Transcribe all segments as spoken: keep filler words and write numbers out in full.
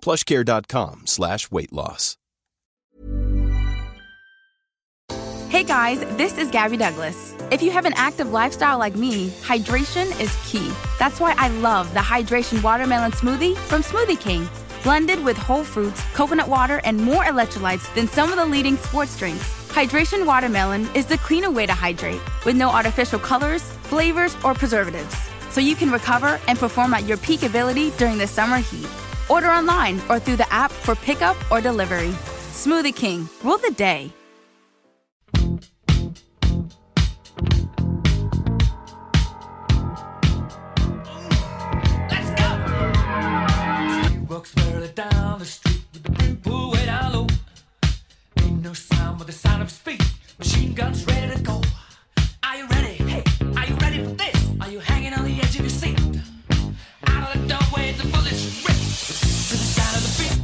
plushcare.com slash weight loss. Hey guys, this is Gabby Douglas. If you have an active lifestyle like me, hydration is key. That's why I love the Hydration Watermelon Smoothie from Smoothie King. Blended with whole fruits, coconut water, and more electrolytes than some of the leading sports drinks, Hydration Watermelon is the cleaner way to hydrate with no artificial colors, flavors, or preservatives. So you can recover and perform at your peak ability during the summer heat. Order online or through the app for pickup or delivery. Smoothie King, rule the day. Let's go! Two bucks further down the street with the brim pool way down low. Ain't no sound but the sound of speed. Machine guns ready to go. Are you ready? Hey, are you ready for this? Are you hanging on the edge of your seat? Out of the doorway, the bullets rip to the sound of the beat.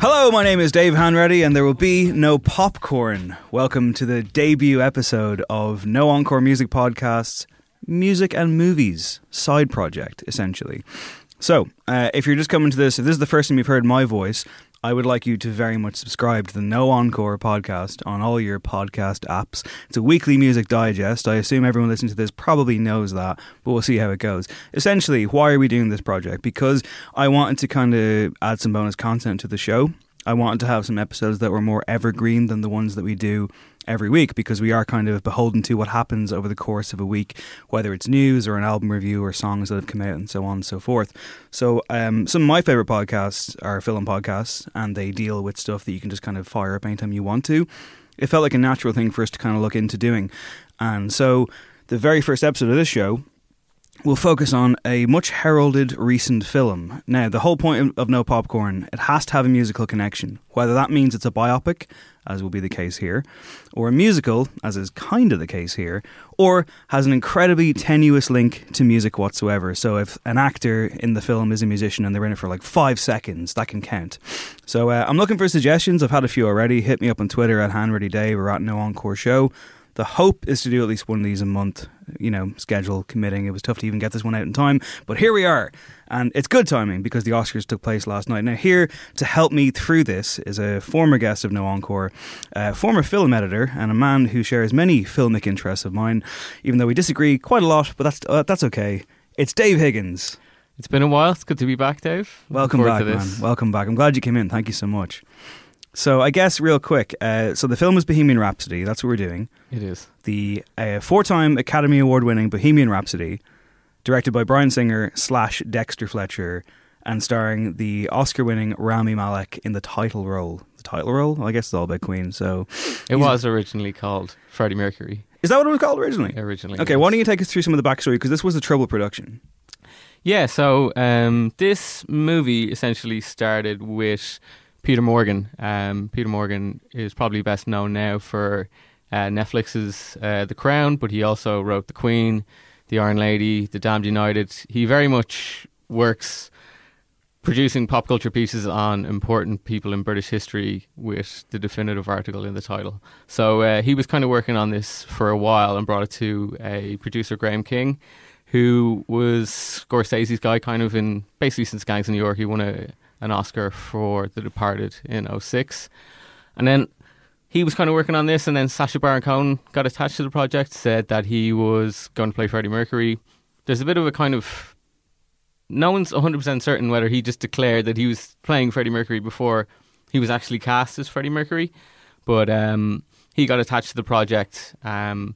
Hello, my name is Dave Hanreddy, and there will be no popcorn. Welcome to the debut episode of No Encore Music Podcast's Music and Movies side project, essentially. So, uh, if you're just coming to this, if this is the first time you've heard my voice, I would like you to very much subscribe to the No Encore podcast on all your podcast apps. It's a weekly music digest. I assume everyone listening to this probably knows that, but we'll see how it goes. Essentially, why are we doing this project? Because I wanted to kind of add some bonus content to the show. I wanted to have some episodes that were more evergreen than the ones that we do every week, because we are kind of beholden to what happens over the course of a week, whether it's news or an album review or songs that have come out and so on and so forth. So um, some of my favourite podcasts are film podcasts, and they deal with stuff that you can just kind of fire up anytime you want to. It felt like a natural thing for us to kind of look into doing. And so the very first episode of this show will focus on a much heralded recent film. Now, the whole point of No Popcorn, it has to have a musical connection, whether that means it's a biopic, as will be the case here, or a musical, as is kind of the case here, or has an incredibly tenuous link to music whatsoever. So if an actor in the film is a musician and they're in it for like five seconds, that can count. So uh, I'm looking for suggestions. I've had a few already. Hit me up on Twitter at HanreddyDay. We're at No Encore Show. The hope is to do at least one of these a month, you know, schedule committing. It was tough to even get this one out in time, but here we are. And it's good timing because the Oscars took place last night. Now, here to help me through this is a former guest of No Encore, a former film editor, and a man who shares many filmic interests of mine, even though we disagree quite a lot, but that's uh, that's okay. It's Dave Higgins. It's been a while. It's good to be back, Dave. Welcome back, man. Welcome back. I'm glad you came in. Thank you so much. So I guess real quick, uh, so the film is Bohemian Rhapsody. That's what we're doing. It is. The uh, four-time Academy Award-winning Bohemian Rhapsody, directed by Bryan Singer slash Dexter Fletcher, and starring the Oscar-winning Rami Malek in the title role. The title role? Well, I guess it's all about Queen, so... It was originally called Freddie Mercury. Is that what it was called originally? Originally, Okay, yes. Why don't you take us through some of the backstory, because this was a trouble production. Yeah, so um, this movie essentially started with... Peter Morgan. Um, Peter Morgan is probably best known now for uh, Netflix's uh, The Crown, but he also wrote The Queen, The Iron Lady, The Damned United. He very much works producing pop culture pieces on important people in British history with the definitive article in the title. So uh, he was kind of working on this for a while and brought it to a producer, Graham King, who was Scorsese's guy kind of in basically since Gangs of New York. He won a, an Oscar for The Departed in oh six. And then he was kind of working on this, and then Sacha Baron Cohen got attached to the project, said that he was going to play Freddie Mercury. There's a bit of a kind of... No one's one hundred percent certain whether he just declared that he was playing Freddie Mercury before he was actually cast as Freddie Mercury. But um, he got attached to the project um,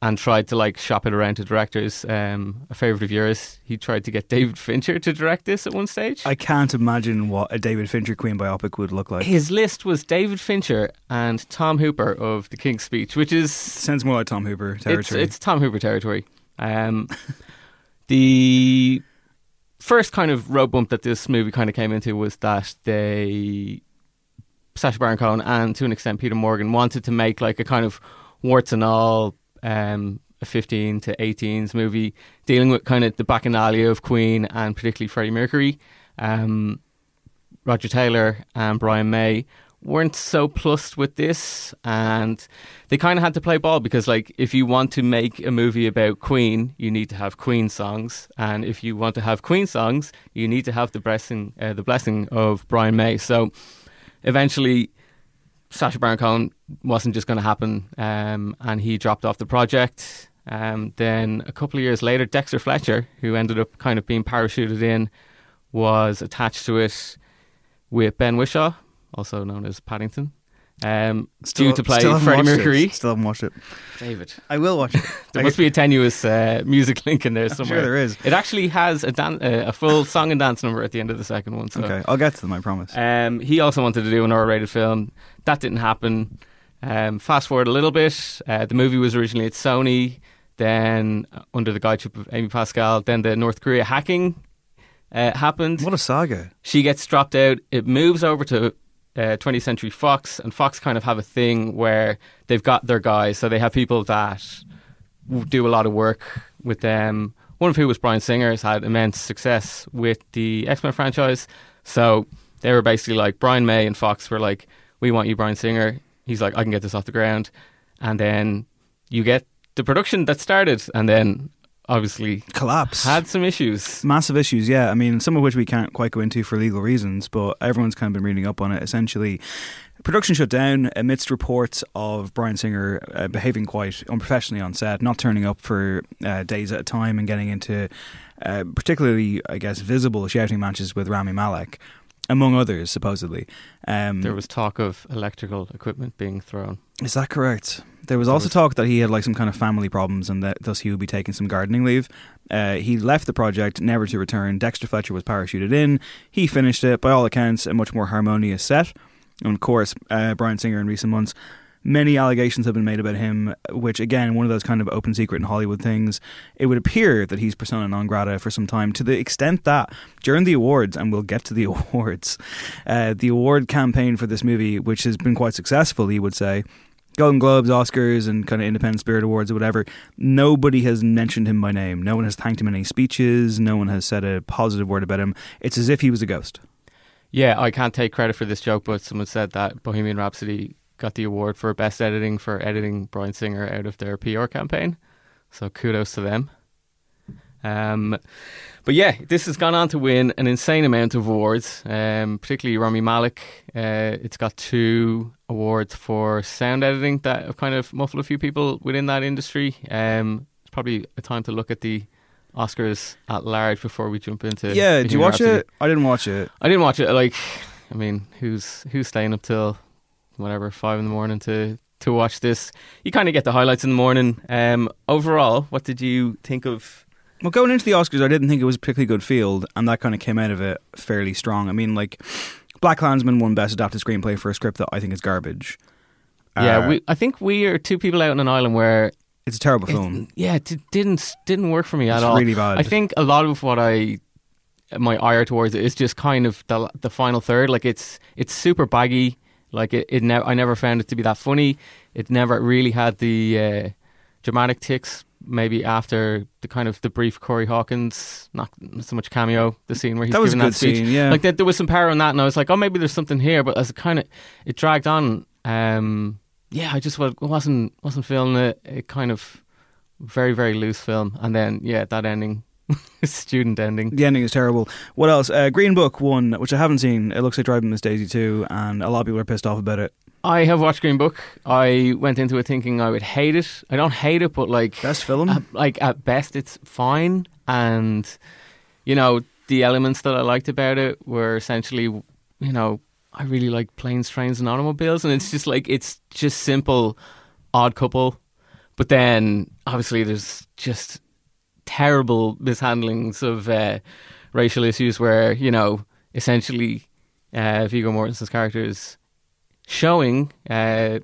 and tried to like shop it around to directors. Um, a favourite of yours, he tried to get David Fincher to direct this at one stage. I can't imagine what a David Fincher Queen biopic would look like. His list was David Fincher and Tom Hooper of The King's Speech, which is... Sounds more like Tom Hooper territory. It's, it's Tom Hooper territory. Um, the... First kind of road bump that this movie kind of came into was that they, Sacha Baron Cohen and to an extent Peter Morgan, wanted to make like a kind of warts and all um, a fifteen to eighteens movie dealing with kind of the bacchanalia of Queen and particularly Freddie Mercury. Um, Roger Taylor and Brian May weren't so plussed with this, and they kind of had to play ball because like if you want to make a movie about Queen, you need to have Queen songs, and if you want to have Queen songs, you need to have the blessing uh, the blessing of Brian May. So eventually Sacha Baron Cohen wasn't just going to happen, um, and he dropped off the project. Um, then a couple of years later, Dexter Fletcher, who ended up kind of being parachuted in, was attached to it with Ben Whishaw, also known as Paddington, um, still, due to play Freddie Mercury. It. Still haven't watched it. David. I will watch it. There I must guess. be a tenuous uh, music link in there somewhere. I'm sure there is. It actually has a, dan- uh, a full song and dance number at the end of the second one. So. Okay, I'll get to them, I promise. Um, he also wanted to do an R-rated film. That didn't happen. Um, fast forward a little bit. Uh, the movie was originally at Sony, then under the guideship of Amy Pascal, then the North Korea hacking uh, happened. What a saga. She gets dropped out. It moves over to... Uh, twentieth Century Fox, and Fox kind of have a thing where they've got their guys, so they have people that do a lot of work with them, one of who was Bryan Singer, has had immense success with the X-Men franchise. So they were basically like, Brian May and Fox were like, we want you, Bryan Singer. He's like, I can get this off the ground. And then you get the production that started, and then obviously collapse, had some issues, massive issues. Yeah, I mean, some of which we can't quite go into for legal reasons, but everyone's kind of been reading up on it. Essentially, production shut down amidst reports of Bryan Singer uh, behaving quite unprofessionally on set, not turning up for uh, days at a time, and getting into uh, particularly, I guess, visible shouting matches with Rami Malek, among others, supposedly. Um, there was talk of electrical equipment being thrown. Is that correct? There was there also was... talk that he had like some kind of family problems and that thus he would be taking some gardening leave. Uh, he left the project, never to return. Dexter Fletcher was parachuted in. He finished it, by all accounts, a much more harmonious set. And of course, uh, Bryan Singer in recent months, many allegations have been made about him, which again, one of those kind of open secret in Hollywood things. It would appear that he's persona non grata for some time, to the extent that during the awards, and we'll get to the awards, uh, the award campaign for this movie, which has been quite successful, you would say, Golden Globes, Oscars, and kind of Independent Spirit Awards or whatever, nobody has mentioned him by name. No one has thanked him in any speeches. No one has said a positive word about him. It's as if he was a ghost. Yeah, I can't take credit for this joke, but someone said that Bohemian Rhapsody got the award for Best Editing for editing Bryan Singer out of their P R campaign. So kudos to them. Um, but yeah, this has gone on to win an insane amount of awards, um, particularly Rami Malek. Uh, it's got two awards for sound editing that have kind of muffled a few people within that industry. Um, it's probably a time to look at the Oscars at large before we jump into... Yeah, did you watch Rhapsody. it? I didn't watch it. I didn't watch it. Like, I mean, who's who's staying up till whatever, five in the morning to... to watch this? You kind of get the highlights in the morning. Um, overall, what did you think of... Well, going into the Oscars, I didn't think it was a particularly good field, and that kind of came out of it fairly strong. I mean, like, Black Klansman won Best Adapted Screenplay for a script that I think is garbage. Yeah, uh, we, I think we are two people out on an island where... It's a terrible it, film. Yeah, it didn't, didn't work for me at all. It's really bad. I think a lot of what I... my ire towards it is just kind of the, the final third. Like, it's it's super baggy. Like, it, it ne- I never found it to be that funny. It never really had the uh, dramatic ticks maybe after the kind of the brief Corey Hawkins, not so much cameo, the scene where he's that was giving a good that speech. Scene, yeah. Like, there, there was some power in that, and I was like, oh, maybe there's something here. But as it kind of it dragged on, um, yeah, I just wasn't wasn't feeling it. It kind of very very loose film, and then yeah, that ending. Student ending. The ending is terrible. What else? Uh, Green Book one, which I haven't seen. It looks like Driving Miss Daisy two, and a lot of people are pissed off about it. I have watched Green Book. I went into it thinking I would hate it. I don't hate it, but like best film. At, like at best, it's fine. And you know, the elements that I liked about it were essentially, you know, I really like planes, trains, and automobiles, and it's just like it's just simple, Odd Couple. But then obviously there's just terrible mishandlings of uh, racial issues where, you know, essentially uh, Viggo Mortensen's character is showing uh,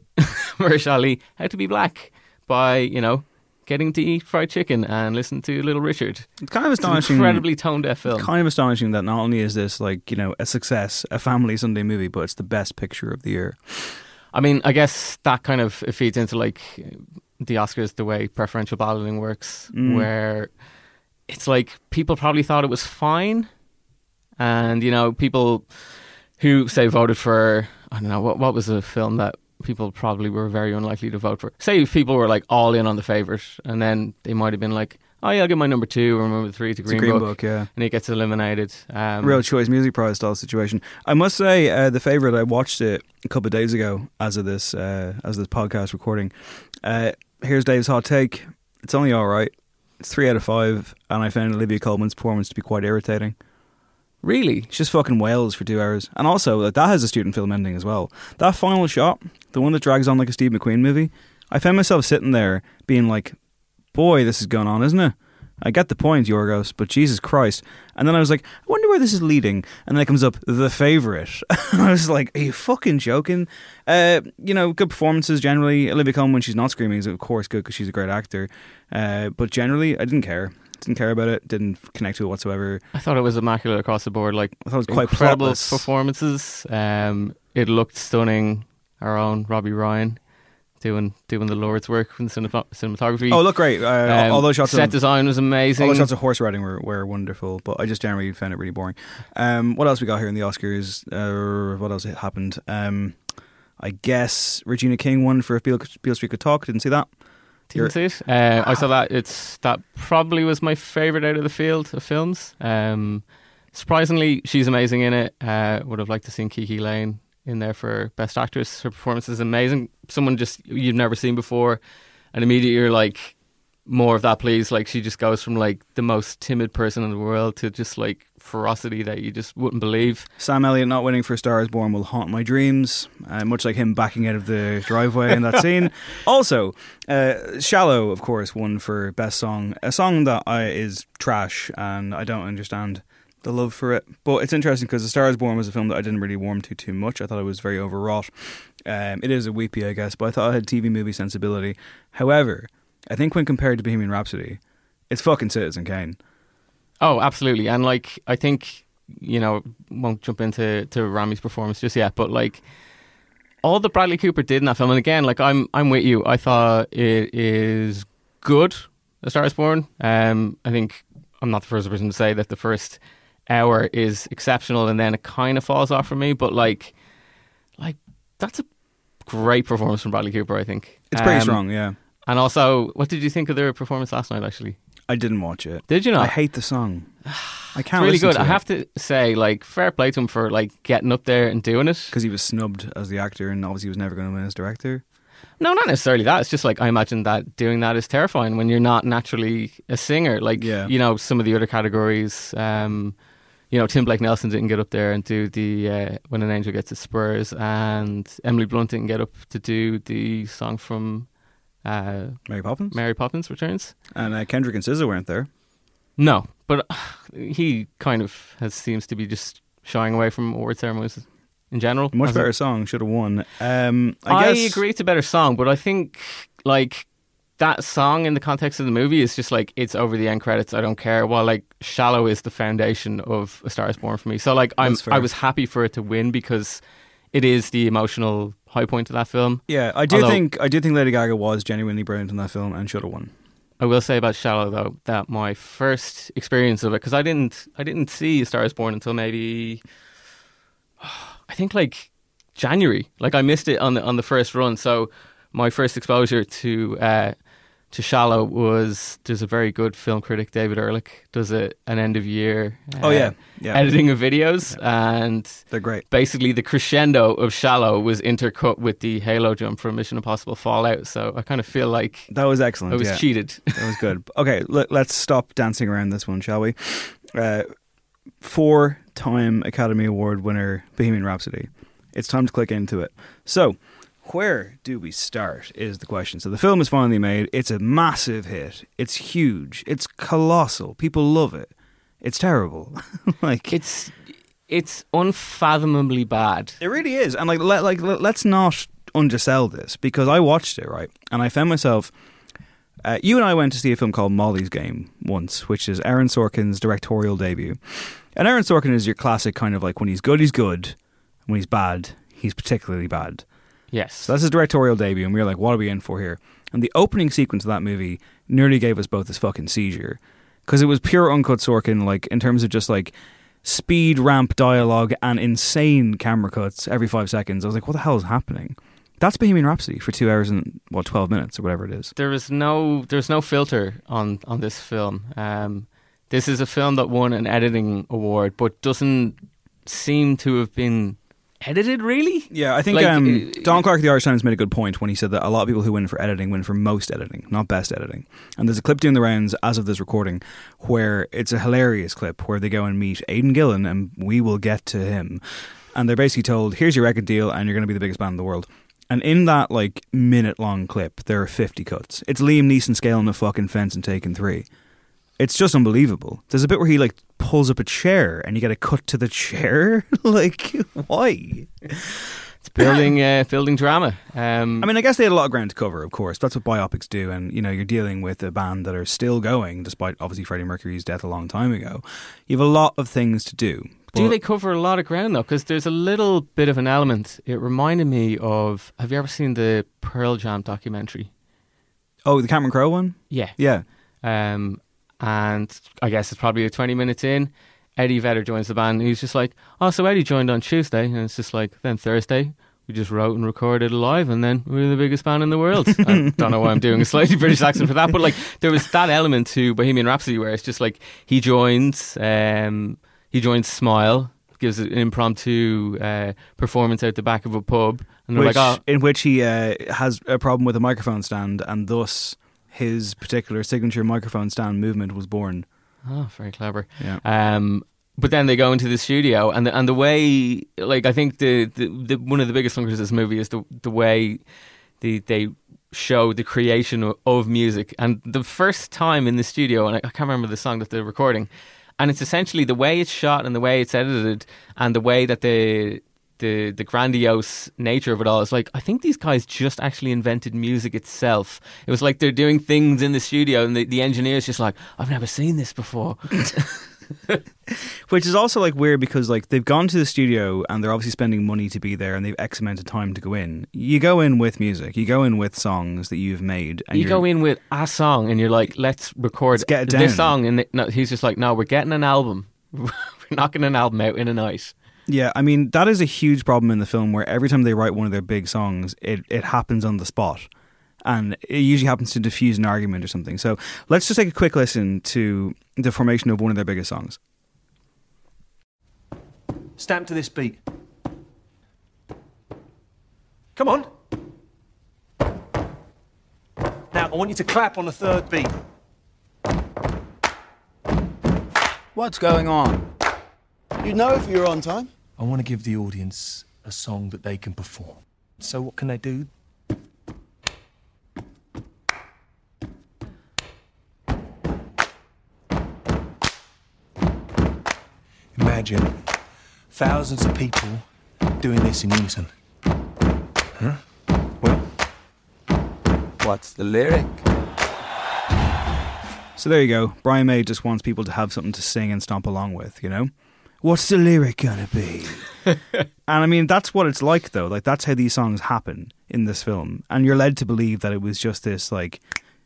Mahershala Ali how to be black by, you know, getting to eat fried chicken and listen to Little Richard. It's kind of astonishing. It's an incredibly tone-deaf film. It's kind of astonishing that not only is this, like, you know, a success, a family Sunday movie, but it's the best picture of the year. I mean, I guess that kind of feeds into, like, the Oscars, the way preferential balloting works, mm. where it's like people probably thought it was fine, and you know, people who say voted for, I don't know, what what was a film that people probably were very unlikely to vote for. Say if people were like all in on The Favourite, and then they might have been like, oh yeah, I'll give my number two or number three to Green, Green Book, Book yeah. and it gets eliminated. Um, Real Choice Music Prize style situation. I must say, uh, The Favourite, I watched it a couple of days ago as of this uh, as of this podcast recording. Uh, here's Dave's hot take. It's only all right. It's three out of five, and I found Olivia Colman's performance to be quite irritating. Really? She just fucking wails for two hours. And also, like, that has a student film ending as well. That final shot, the one that drags on like a Steve McQueen movie, I found myself sitting there being like, boy, this is going on, isn't it? I get the point, Yorgos, but Jesus Christ. And then I was like, I wonder where this is leading. And then it comes up, The Favourite. And I was like, are you fucking joking? Uh, you know, good performances generally. Olivia Colman, when she's not screaming, is of course good because she's a great actor. Uh, but generally, I didn't care. Didn't care about it. Didn't connect to it whatsoever. I thought it was immaculate across the board. Like, I thought it was quite incredible plotless. Performances. Um, it looked stunning. Our own Robbie Ryan. Doing doing the Lord's work with cinematography. Oh, look great! Uh, um, all those shots. Set of, design was amazing. All those shots of horse riding were, were wonderful, but I just generally found it really boring. Um, what else we got here in the Oscars? Uh, what else happened? Um, I guess Regina King won for If Beale, Beale Street Could Talk. Didn't see that. Didn't You're, see it. Uh, ah. I saw that. It's that probably was my favorite out of the field of films. Um, surprisingly, she's amazing in it. Uh, would have liked to seen Kiki Lane in there for Best Actress. Her performance is amazing. Someone just you've never seen before, and immediately you're like, more of that please. Like, she just goes from like the most timid person in the world to just like ferocity that you just wouldn't believe. Sam Elliott not winning for A Star Is Born will haunt my dreams, uh, much like him backing out of the driveway in that scene. Also, uh, Shallow of course won for Best Song, a song that I, is trash and I don't understand the love for it. But it's interesting because A Star Is Born was a film that I didn't really warm to too much. I thought it was very overwrought. Um, it is a weepy, I guess, but I thought it had T V movie sensibility. However, I think when compared to Bohemian Rhapsody, it's fucking Citizen Kane. Oh, absolutely. And like, I think, you know, won't jump into to Rami's performance just yet, but like, all that Bradley Cooper did in that film, and again, like, I'm I'm with you. I thought it is good, A Star Is Born. Um, I think I'm not the first person to say that the first hour is exceptional and then it kind of falls off for me, but like like that's a great performance from Bradley Cooper. I think it's pretty um, strong. Yeah. And also, what did you think of their performance last night? Actually, I didn't watch it. Did you not? I hate the song. I can't really listen good to I it. Have to say, like, fair play to him for like getting up there and doing it, because he was snubbed as the actor and obviously he was never going to win as director. No, not necessarily that. It's just like, I imagine that doing that is terrifying when you're not naturally a singer, like, yeah. You know, some of the other categories, um you know, Tim Blake Nelson didn't get up there and do the uh, When an Angel Gets Its Spurs, and Emily Blunt didn't get up to do the song from uh, Mary Poppins. Mary Poppins Returns. And uh, Kendrick and S Z A weren't there. No, but uh, he kind of has seems to be just shying away from award ceremonies in general. Much better it? Song should have won. Um, I, I guess... agree, it's a better song, but I think like that song in the context of the movie is just like, it's over the end credits, I don't care. While like Shallow is the foundation of A Star Is Born for me. So like I'm I was happy for it to win because it is the emotional high point of that film. Yeah, I do Although, think I do think Lady Gaga was genuinely brilliant in that film and should have won. I will say about Shallow, though, that my first experience of it, because I didn't, I didn't see A Star Is Born until maybe, oh, I think like January. Like I missed it on the on the first run. So my first exposure to uh, to Shallow was, there's a very good film critic, David Ehrlich, does a, an end of year uh, oh, yeah. Yeah. editing of videos, yeah. and they're great. Basically, the crescendo of Shallow was intercut with the halo jump from Mission Impossible Fallout. So I kind of feel like that was excellent. I was yeah. cheated. That was good. Okay, l- let's stop dancing around this one, shall we? Uh, four-time Academy Award winner Bohemian Rhapsody. It's time to click into it. So, where do we start is the question. So the film is finally made. It's a massive hit. It's huge. It's colossal. People love it. It's terrible. like it's it's unfathomably bad. It really is. And like let, like let's not undersell this, because I watched it, right, and I found myself. Uh, you and I went to see a film called Molly's Game once, which is Aaron Sorkin's directorial debut. And Aaron Sorkin is your classic kind of like, when he's good, he's good. When he's bad, he's particularly bad. Yes. So that's his directorial debut, and we were like, what are we in for here? And the opening sequence of that movie nearly gave us both this fucking seizure. Because it was pure uncut Sorkin, like, in terms of just, like, speed ramp dialogue and insane camera cuts every five seconds. I was like, what the hell is happening? That's Bohemian Rhapsody for two hours and, what, twelve minutes or whatever it is. There is no, there's no filter on, on this film. Um, this is a film that won an editing award, but doesn't seem to have been edited, really? Yeah, I think like, um, Don Clark of the Irish Times made a good point when he said that a lot of people who win for editing win for most editing, not best editing. And there's a clip doing the rounds as of this recording where it's a hilarious clip where they go and meet Aidan Gillen, and we will get to him. And they're basically told, here's your record deal and you're going to be the biggest band in the world. And in that like minute long clip, there are fifty cuts. It's Liam Neeson scaling a fucking fence and taking three. It's just unbelievable. There's a bit where he like pulls up a chair and you get a cut to the chair. Like, why? It's building uh, building drama. Um, I mean, I guess they had a lot of ground to cover, of course. That's what biopics do. And, you know, you're dealing with a band that are still going, despite obviously Freddie Mercury's death a long time ago. You have a lot of things to do. Do they cover a lot of ground, though? Because there's a little bit of an element. It reminded me of, have you ever seen the Pearl Jam documentary? Oh, the Cameron Crowe one? Yeah. Yeah. Um, and I guess it's probably twenty minutes in, Eddie Vedder joins the band, and he's just like, oh, so Eddie joined on Tuesday, and it's just like, then Thursday, we just wrote and recorded it live, and then we were the biggest band in the world. I don't know why I'm doing a slightly British accent for that, but like, there was that element to Bohemian Rhapsody where it's just like, he joins, um, he joins Smile, gives an impromptu uh, performance out the back of a pub, and they're which, like, oh. In which he uh, has a problem with a microphone stand, and thus his particular signature microphone stand movement was born. Oh, very clever. Yeah. Um, but then they go into the studio, and the, and the way, like, I think the, the, the one of the biggest things of this movie is the the way the they show the creation of, of music. And the first time in the studio, and I, I can't remember the song that they're recording, and it's essentially the way it's shot and the way it's edited and the way that the the the grandiose nature of it all. It's like, I think these guys just actually invented music itself. It was like they're doing things in the studio and the, the engineer's just like, I've never seen this before. Which is also like weird, because like they've gone to the studio and they're obviously spending money to be there, and they've X amount of time to go in. You go in with music, you go in with songs that you've made, and you go in with a song and you're like, let's record let's get it this down. song, and no, he's just like, no, we're getting an album. We're knocking an album out in a night. Yeah, I mean, that is a huge problem in the film, where every time they write one of their big songs, it, it happens on the spot. And it usually happens to diffuse an argument or something. So let's just take a quick listen to the formation of one of their biggest songs. Stamp to this beat. Come on. Now, I want you to clap on the third beat. What's going on? You'd know if you were on time. I want to give the audience a song that they can perform. So what can they do? Imagine thousands of people doing this in unison. Huh? Well, what's the lyric? So there you go. Brian May just wants people to have something to sing and stomp along with, you know? What's the lyric gonna be? And I mean, that's what it's like, though. Like, that's how these songs happen in this film. And you're led to believe that it was just this, like,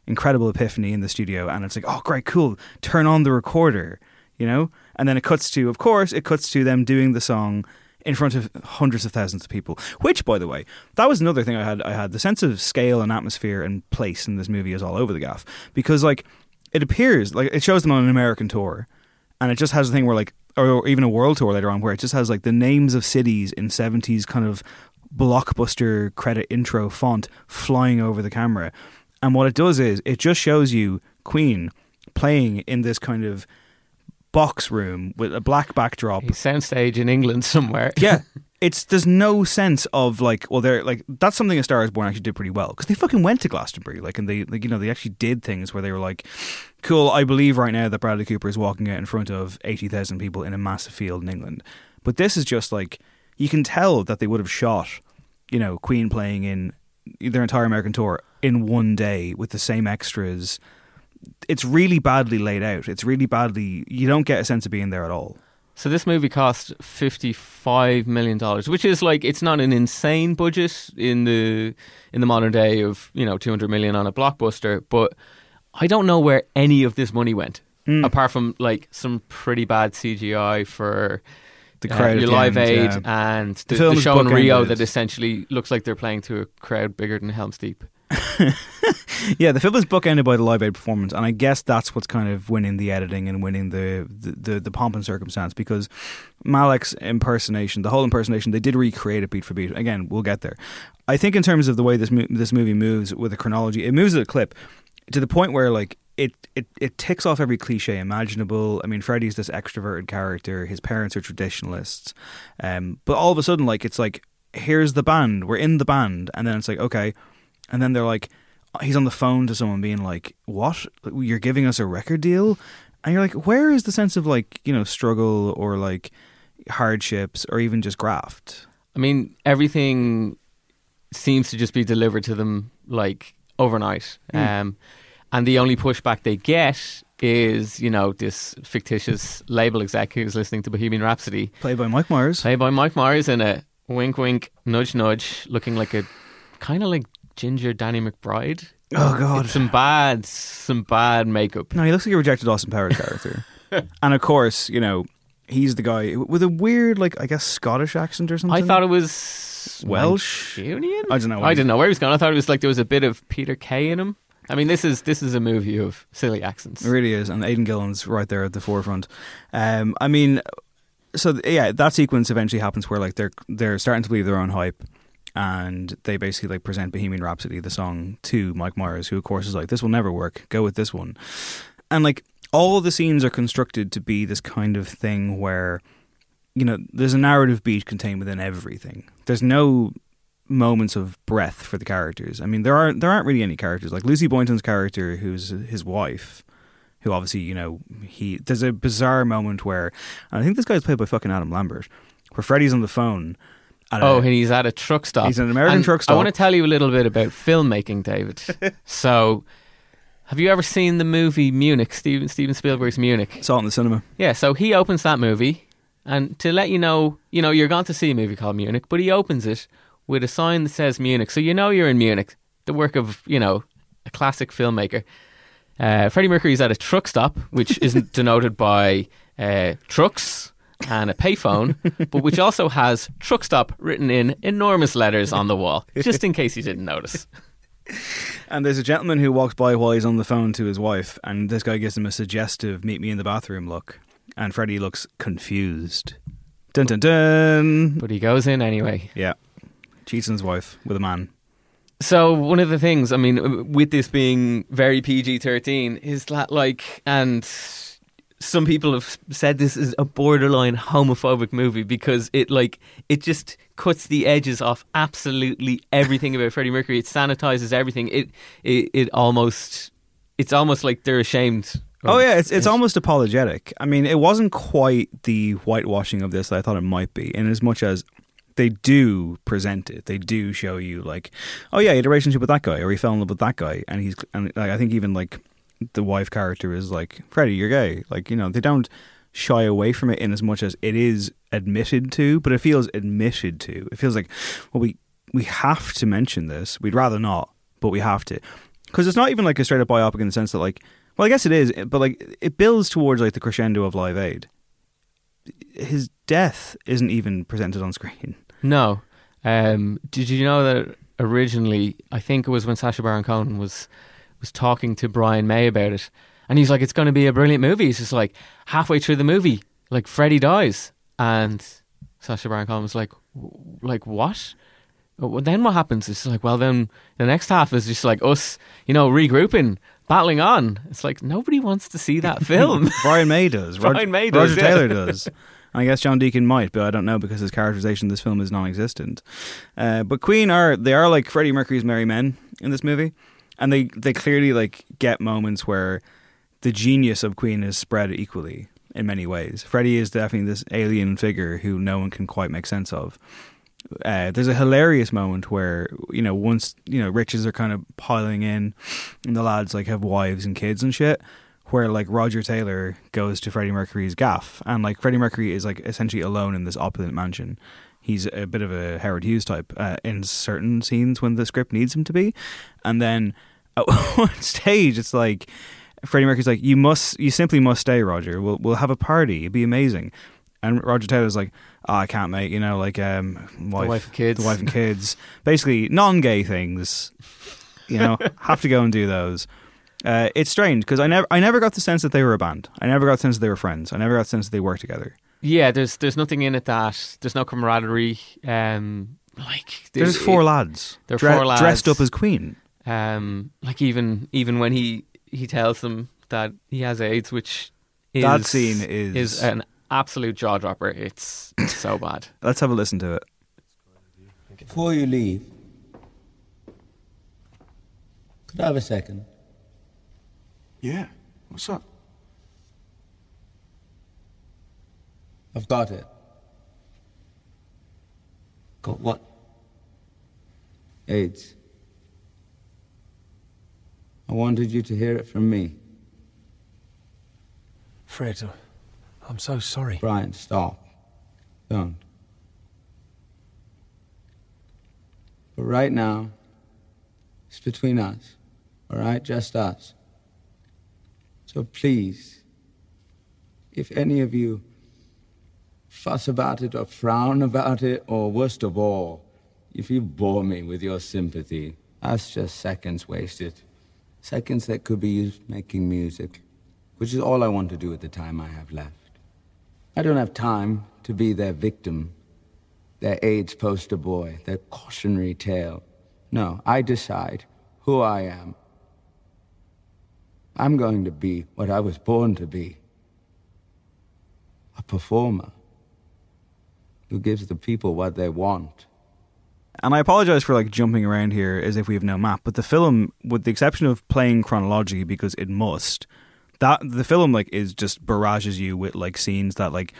incredible epiphany in the studio, and it's like, oh, great, cool, turn on the recorder, you know? And then it cuts to, of course, it cuts to them doing the song in front of hundreds of thousands of people, which, by the way, that was another thing I had. I had the sense of scale and atmosphere and place in this movie is all over the gaff, because, like, it appears, like, it shows them on an American tour, and it just has a thing where, like, or even a world tour later on, where it just has, like, the names of cities in seventies kind of blockbuster credit intro font flying over the camera. And what it does is it just shows you Queen playing in this kind of box room with a black backdrop, a soundstage in England somewhere. Yeah, it's there's no sense of like, well, they're like, that's something A Star Is Born actually did pretty well, because they fucking went to Glastonbury, like, and they, like, you know, they actually did things where they were like, cool, I believe right now that Bradley Cooper is walking out in front of eighty thousand people in a massive field in England. But this is just like, you can tell that they would have shot, you know, Queen playing in their entire American tour in one day with the same extras. It's really badly laid out. It's really badly... You don't get a sense of being there at all. So this movie cost fifty-five million dollars, which is like... It's not an insane budget in the in the modern day of, you know, two hundred million dollars on a blockbuster, but I don't know where any of this money went, mm. apart from, like, some pretty bad C G I for... The crowd, uh, your Live Aid, yeah. and the, the, the show in Rio that essentially looks like they're playing to a crowd bigger than Helm's Deep. Yeah, the film is bookended by the Live Aid performance, and I guess that's what's kind of winning the editing and winning the the, the, the pomp and circumstance, because Malek's impersonation, the whole impersonation, they did recreate it beat for beat. Again, we'll get there. I think in terms of the way this mo- this movie moves with the chronology, it moves at a clip to the point where, like, It, it it ticks off every cliche imaginable. I mean, Freddie's this extroverted character. His parents are traditionalists. Um, but all of a sudden, like, it's like, here's the band. We're in the band. And then it's like, okay. And then they're like, he's on the phone to someone being like, what? You're giving us a record deal? And you're like, where is the sense of, like, you know, struggle or, like, hardships or even just graft? I mean, everything seems to just be delivered to them, like, overnight. Mm. Um And the only pushback they get is, you know, this fictitious label exec who's listening to Bohemian Rhapsody. Played by Mike Myers. Played by Mike Myers in a wink, wink, nudge, nudge, looking like a kind of like ginger Danny McBride. Oh, God. It's some bad, some bad makeup. No, he looks like a rejected Austin Powers character. And of course, you know, he's the guy with a weird, like, I guess Scottish accent or something. I thought it was Welsh. Union? I don't know. I didn't know where he was going. I thought it was like there was a bit of Peter Kay in him. I mean, this is this is a movie of silly accents. It really is, and Aidan Gillen's right there at the forefront. Um, I mean, so th- yeah, that sequence eventually happens where, like, they're they're starting to believe their own hype, and they basically, like, present Bohemian Rhapsody, the song, to Mike Myers, who of course is like, "This will never work. Go with this one." And, like, all the scenes are constructed to be this kind of thing where, you know, there's a narrative beat contained within everything. There's no moments of breath for the characters. I mean, there aren't there aren't really any characters. Like, Lucy Boynton's character, who's his wife, who obviously, you know, he there's a bizarre moment where, and I think this guy's played by fucking Adam Lambert, where Freddie's on the phone. At oh, a, and he's at a truck stop. He's at an American and truck stop. I want to tell you a little bit about filmmaking, David. So, have you ever seen the movie Munich? Steven Steven Spielberg's Munich. Saw it in the cinema. Yeah. So he opens that movie, and to let you know, you know, you're going to see a movie called Munich, but he opens it with a sign that says Munich. So you know you're in Munich. The work of, you know, a classic filmmaker. Uh, Freddie Mercury's at a truck stop, which is denoted by uh, trucks and a payphone, but which also has truck stop written in enormous letters on the wall, just in case you didn't notice. And there's a gentleman who walks by while he's on the phone to his wife, and this guy gives him a suggestive meet me in the bathroom look. And Freddie looks confused. Dun, dun, dun. But he goes in anyway. Yeah. Cheats on his wife with a man. So one of the things, I mean, with this being very P G thirteen, is that, like, and some people have said this is a borderline homophobic movie because it, like, it just cuts the edges off absolutely everything about Freddie Mercury. It sanitizes everything. It, it, it almost, it's almost like they're ashamed. Oh yeah, it's it's almost apologetic. I mean, it wasn't quite the whitewashing of this that I thought it might be, in as much as they do present it. They do show you, like, oh yeah, he had a relationship with that guy, or he fell in love with that guy, and he's and like, I think even, like, the wife character is like, Freddie, you're gay. Like, you know, they don't shy away from it in as much as it is admitted to, but it feels admitted to. It feels like, well, we we have to mention this. We'd rather not, but we have to. Because it's not even like a straight up biopic in the sense that, like, well, I guess it is, but like it builds towards like the crescendo of Live Aid. His death isn't even presented on screen. No. Um, did you know that originally, I think it was when Sacha Baron Cohen was was talking to Brian May about it, and he's like, it's going to be a brilliant movie. It's just like halfway through the movie, like Freddie dies, and Sacha Baron Cohen was like, like what? Well, then what happens? It's like, well, then the next half is just like us, you know, regrouping, battling on. It's like, nobody wants to see that film. Brian May does. Brian Rod- May does. Roger yeah. Taylor does. And I guess John Deacon might, but I don't know because his characterization in this film is non-existent. Uh, but Queen are, they are like Freddie Mercury's Merry Men in this movie. And they, they clearly like get moments where the genius of Queen is spread equally in many ways. Freddie is definitely this alien figure who no one can quite make sense of. Uh, there's a hilarious moment where, you know, once, you know, riches are kind of piling in and the lads like have wives and kids and shit, where like Roger Taylor goes to Freddie Mercury's gaff, and like Freddie Mercury is like essentially alone in this opulent mansion. He's a bit of a Howard Hughes type uh, in certain scenes when the script needs him to be. And then at one stage it's like Freddie Mercury's like, you must, you simply must stay, Roger. We'll we'll have a party. It'd be amazing. And Roger Taylor's like, oh, I can't, mate, you know, like um, wife, the wife and kids, the wife and kids, basically non-gay things, you know, have to go and do those. Uh, it's strange because I never, I never got the sense that they were a band. I never got the sense that they were friends. I never got the sense that they worked together. Yeah, there's, there's nothing in it that there's no camaraderie. Um, like there's, there's four it, lads, they're dre- four lads dressed up as Queen. Um, like even, even when he, he tells them that he has AIDS, which is, that scene is is an absolute jaw dropper. It's so bad. Let's have a listen to it. Before you leave, could I have a second? Yeah, what's up? I've got it. Got what? AIDS. I wanted you to hear it from me. Fred, I'm so sorry. Bryan, stop. Don't. But right now, it's between us, all right? Just us. So please, if any of you fuss about it or frown about it, or worst of all, if you bore me with your sympathy, that's just seconds wasted. Seconds that could be used making music, which is all I want to do with the time I have left. I don't have time to be their victim, their AIDS poster boy, their cautionary tale. No, I decide who I am. I'm going to be what I was born to be. A performer who gives the people what they want. And I apologise for like jumping around here as if we have no map, but the film, with the exception of playing chronologically because it must, that the film like is just barrages you with like scenes that like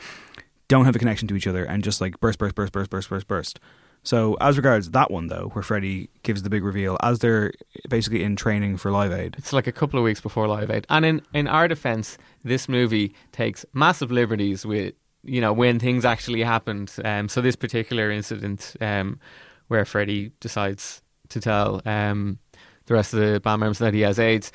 don't have a connection to each other and just like burst, burst, burst, burst, burst, burst, burst. So as regards that one though, where Freddie gives the big reveal as they're basically in training for Live Aid, it's like a couple of weeks before Live Aid. And in in our defence, this movie takes massive liberties with, you know, when things actually happened. Um, so this particular incident um, where Freddie decides to tell um, the rest of the band members that he has AIDS.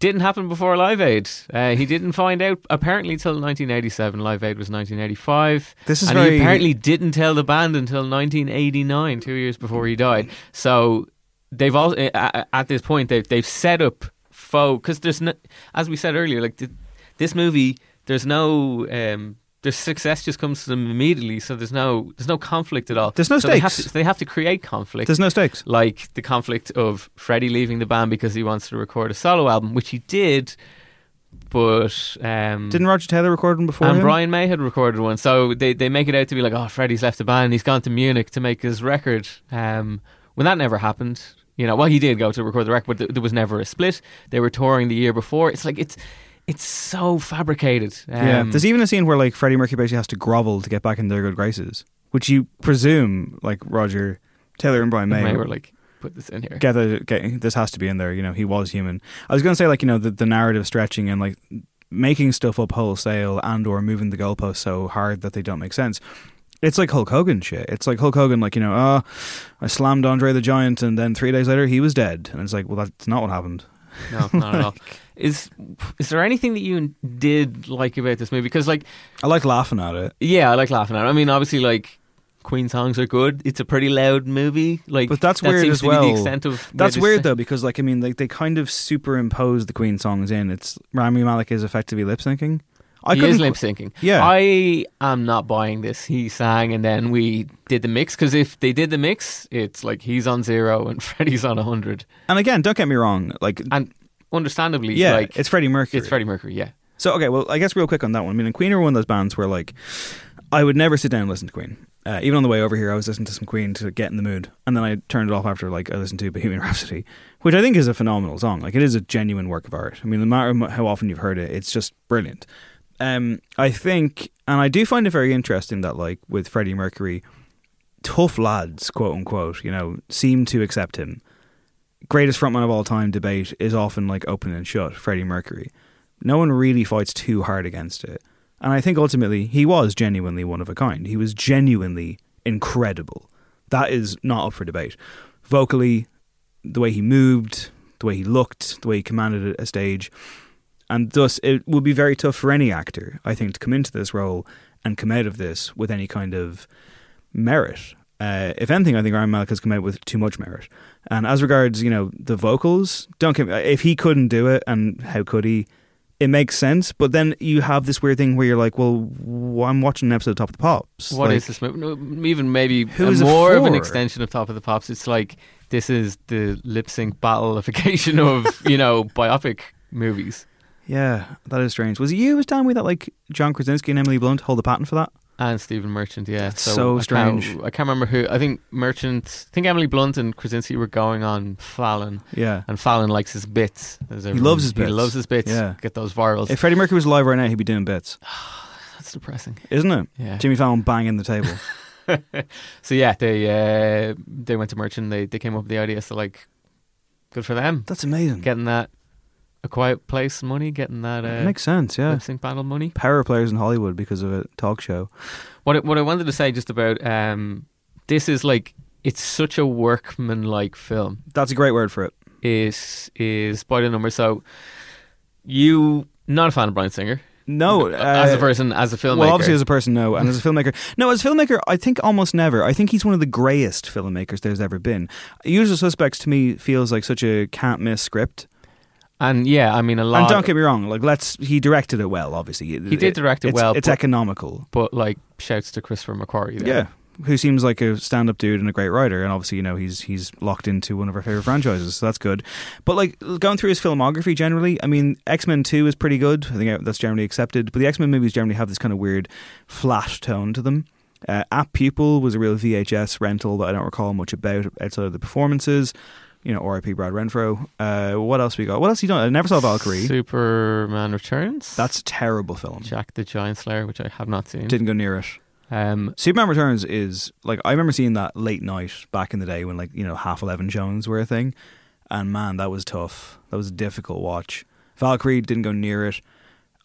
Didn't happen before Live Aid. Uh, he didn't find out apparently till nineteen eighty-seven. Live Aid was nineteen eighty-five. This is and very... he apparently didn't tell the band until nineteen eighty-nine, two years before he died. So they've all at this point they've they've set up faux, because there's no, as we said earlier, like the, this movie, there's no um, the success just comes to them immediately. So there's no there's no conflict at all. There's no so stakes. They have, to, so they have to create conflict. There's no stakes. Like the conflict of Freddie leaving the band because he wants to record a solo album, which he did, but um, didn't Roger Taylor record one before? And him? Brian May had recorded one, so they they make it out to be like, oh, Freddie's left the band, he's gone to Munich to make his record. Um, when that never happened, you know. Well, he did go to record the record, but there was never a split. They were touring the year before. It's like it's. It's so fabricated. Um, yeah, there's even a scene where like Freddie Mercury basically has to grovel to get back in their good graces, which you presume like Roger Taylor and Brian May, May were like, put this in here. Get, the, get this has to be in there. You know, he was human. I was going to say like, you know, the, the narrative stretching and like making stuff up wholesale and or moving the goalposts so hard that they don't make sense. It's like Hulk Hogan shit. It's like Hulk Hogan, like, you know, ah, oh, I slammed Andre the Giant, and then three days later he was dead. And it's like, well, that's not what happened. No, not like, at all. Is is there anything that you did like about this movie? Because, like, I like laughing at it. Yeah, I like laughing at it. I mean, obviously, like, Queen songs are good. It's a pretty loud movie. Like, but that's weird that as well. The extent of that's weird though, because, like, I mean, like, they kind of superimpose the Queen songs in. It's Rami Malek is effectively lip syncing. I he is lip syncing. Yeah, I am not buying this. He sang and then we did the mix, because if they did the mix, it's like he's on zero and Freddie's on a hundred. And again, don't get me wrong, like, and understandably, yeah, like, it's Freddie Mercury. It's Freddie Mercury. Yeah. So okay, well, I guess real quick on that one. I mean, and Queen are one of those bands where, like, I would never sit down and listen to Queen. Uh, even on the way over here, I was listening to some Queen to get in the mood, and then I turned it off after, like, I listened to Bohemian Rhapsody, which I think is a phenomenal song. Like, it is a genuine work of art. I mean, no matter how often you've heard it, it's just brilliant. Um, I think, and I do find it very interesting that, like, with Freddie Mercury, tough lads, quote unquote, you know, seem to accept him. Greatest frontman of all time debate is often, like, open and shut. Freddie Mercury, no one really fights too hard against it. And I think ultimately he was genuinely one of a kind. He was genuinely incredible. That is not up for debate. Vocally, the way he moved, the way he looked, the way he commanded a stage. And thus, it would be very tough for any actor, I think, to come into this role and come out of this with any kind of merit. Uh, if anything, I think Rami Malek has come out with too much merit. And as regards, you know, the vocals, don't get me, if he couldn't do it, and how could he? It makes sense, but then you have this weird thing where you're like, well, I'm watching an episode of Top of the Pops. What, like, is this movie? Even maybe more of an extension of Top of the Pops. It's like, this is the lip sync battleification of, you know, biopic movies. Yeah, that is strange. Was it you who was telling me that, like, John Krasinski and Emily Blunt hold the patent for that? And Stephen Merchant, yeah. So, so strange. I can't, I can't remember who. I think Merchant, I think Emily Blunt and Krasinski were going on Fallon. Yeah. And Fallon likes his bits. He loves his bits. He loves his bits. Yeah. Get those virals. If Freddie Mercury was alive right now, he'd be doing bits. That's depressing. Isn't it? Yeah. Jimmy Fallon banging the table. So yeah, they uh, they went to Merchant. They, they came up with the idea. So, like, good for them. That's amazing. Getting that A Quiet Place money, getting that uh, makes sense, yeah. Lip sync battle money. Power players in Hollywood because of a talk show. What I, what I wanted to say just about um, this is, like, it's such a workman-like film. That's a great word for it. Is is by the number. So you not a fan of Bryan Singer? No, uh, as a person, as a filmmaker. Well, obviously as a person, no, and as a filmmaker, no, as a filmmaker, I think almost never. I think he's one of the greyest filmmakers there's ever been. Usual Suspects to me feels like such a can't miss script. And yeah, I mean, a lot. And don't get me wrong, like, let's. He directed it well, obviously. He it, did direct it it's, well. It's but, economical. But, like, shouts to Christopher McQuarrie there. Yeah, who seems like a stand-up dude and a great writer. And obviously, you know, he's he's locked into one of our favourite franchises, so that's good. But, like, going through his filmography generally, I mean, X-Men two is pretty good. I think that's generally accepted. But the X-Men movies generally have this kind of weird flat tone to them. Uh, App Pupil was a real V H S rental that I don't recall much about outside of the performances. You know, R I P Brad Renfro. Uh, what else we got? What else you done? I never saw Valkyrie. Superman Returns. That's a terrible film. Jack the Giant Slayer, which I have not seen. Didn't go near it. Um, Superman Returns is, like, I remember seeing that late night back in the day when, like, you know, half eleven showings were a thing. And man, that was tough. That was a difficult watch. Valkyrie didn't go near it.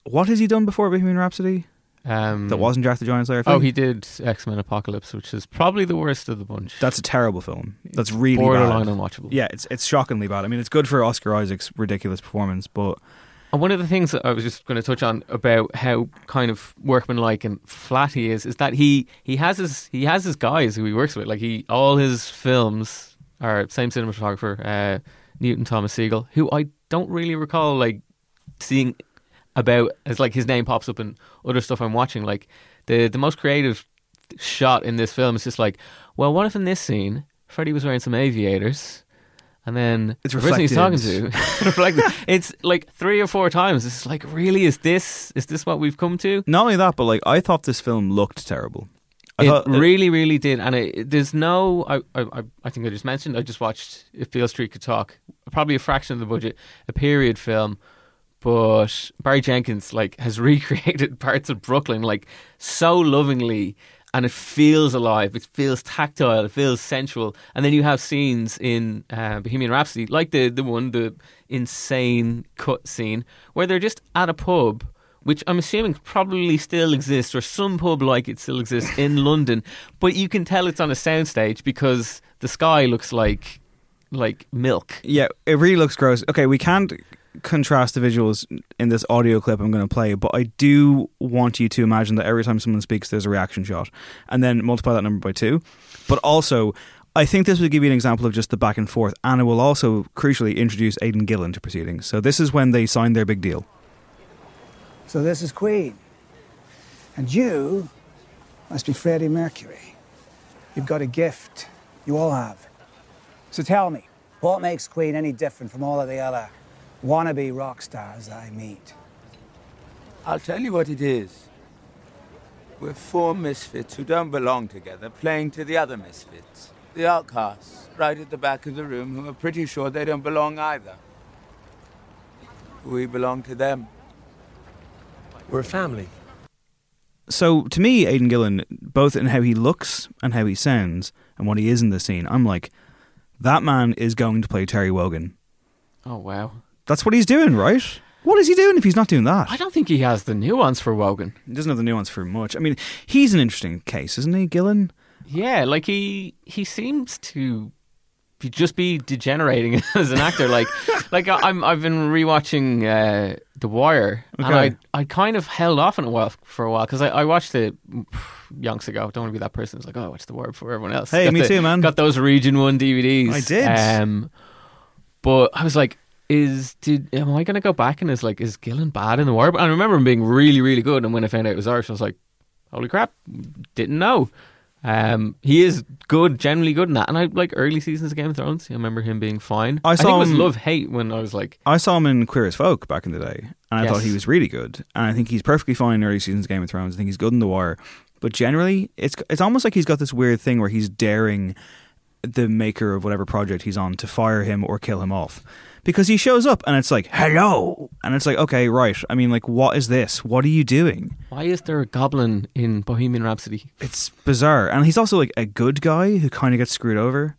What has he done before Bohemian Rhapsody? Um, that wasn't Jack the Giant Slayer film? Oh, he did X-Men Apocalypse, which is probably the worst of the bunch. That's a terrible film. That's really borderline bad. Unwatchable. Yeah, it's it's shockingly bad. I mean, it's good for Oscar Isaac's ridiculous performance, but... And one of the things that I was just going to touch on about how kind of workmanlike and flat he is, is that he, he has his he has his guys who he works with. Like, he all his films are same cinematographer, uh, Newton Thomas Siegel, who I don't really recall, like, seeing... about, as, like, his name pops up in other stuff I'm watching. Like, the the most creative shot in this film is just like, well, what if in this scene Freddie was wearing some aviators, and then it's the person he's talking to it's like three or four times. It's like, really, is this is this what we've come to? Not only that, but, like, I thought this film looked terrible. I it really it, really did. And it, there's no I, I I think I just mentioned I just watched If Beale Street Could Talk, probably a fraction of the budget, a period film. But Barry Jenkins, like, has recreated parts of Brooklyn, like, so lovingly, and it feels alive, it feels tactile, it feels sensual. And then you have scenes in uh, Bohemian Rhapsody, like the, the one, the insane cut scene, where they're just at a pub which I'm assuming probably still exists, or some pub like it still exists in London, but you can tell it's on a soundstage because the sky looks like like milk. Yeah, it really looks gross. Okay, we can't contrast the visuals in this audio clip I'm going to play, but I do want you to imagine that every time someone speaks there's a reaction shot, and then multiply that number by two. But also, I think this would give you an example of just the back and forth, and it will also crucially introduce Aidan Gillen to proceedings. So this is when they signed their big deal. So this is Queen, and you must be Freddie Mercury. You've got a gift, you all have. So tell me, what makes Queen any different from all of the other wannabe rock stars I meet? I'll tell you what it is. We're four misfits who don't belong together, playing to the other misfits. The outcasts, right at the back of the room, who are pretty sure they don't belong either. We belong to them. We're a family. So, to me, Aidan Gillen, both in how he looks and how he sounds, and what he is in the scene, I'm like, that man is going to play Terry Wogan. Oh, wow. That's what he's doing, right? What is he doing if he's not doing that? I don't think he has the nuance for Wogan. He doesn't have the nuance for much. I mean, he's an interesting case, isn't he, Gillen? Yeah, like he he seems to just be degenerating as an actor. Like, like I'm I've been rewatching uh, The Wire, okay. and I I kind of held off on it a while, for a while because I, I watched it yonks ago. Don't want to be that person who's like, oh, I watched The Wire before everyone else. Hey, got me the, too, man. Got those Region One D V Ds. I did, um, but I was like, is did am I going to go back and is like is Gillen bad in The Wire? But I remember him being really really good, and when I found out it was Irish, I was like, holy crap, didn't know. Um, he is good, generally good in that. And I like early seasons of Game of Thrones. I remember him being fine. I, saw I think him, it was love-hate when I was like... I saw him in Queer as Folk back in the day. And I yes. thought he was really good. And I think he's perfectly fine in early seasons of Game of Thrones. I think he's good in The Wire. But generally, it's it's almost like he's got this weird thing where he's daring the maker of whatever project he's on to fire him or kill him off. Because he shows up and it's like, hello! And it's like, okay, right. I mean, like, what is this? What are you doing? Why is there a goblin in Bohemian Rhapsody? It's bizarre. And he's also like a good guy who kind of gets screwed over.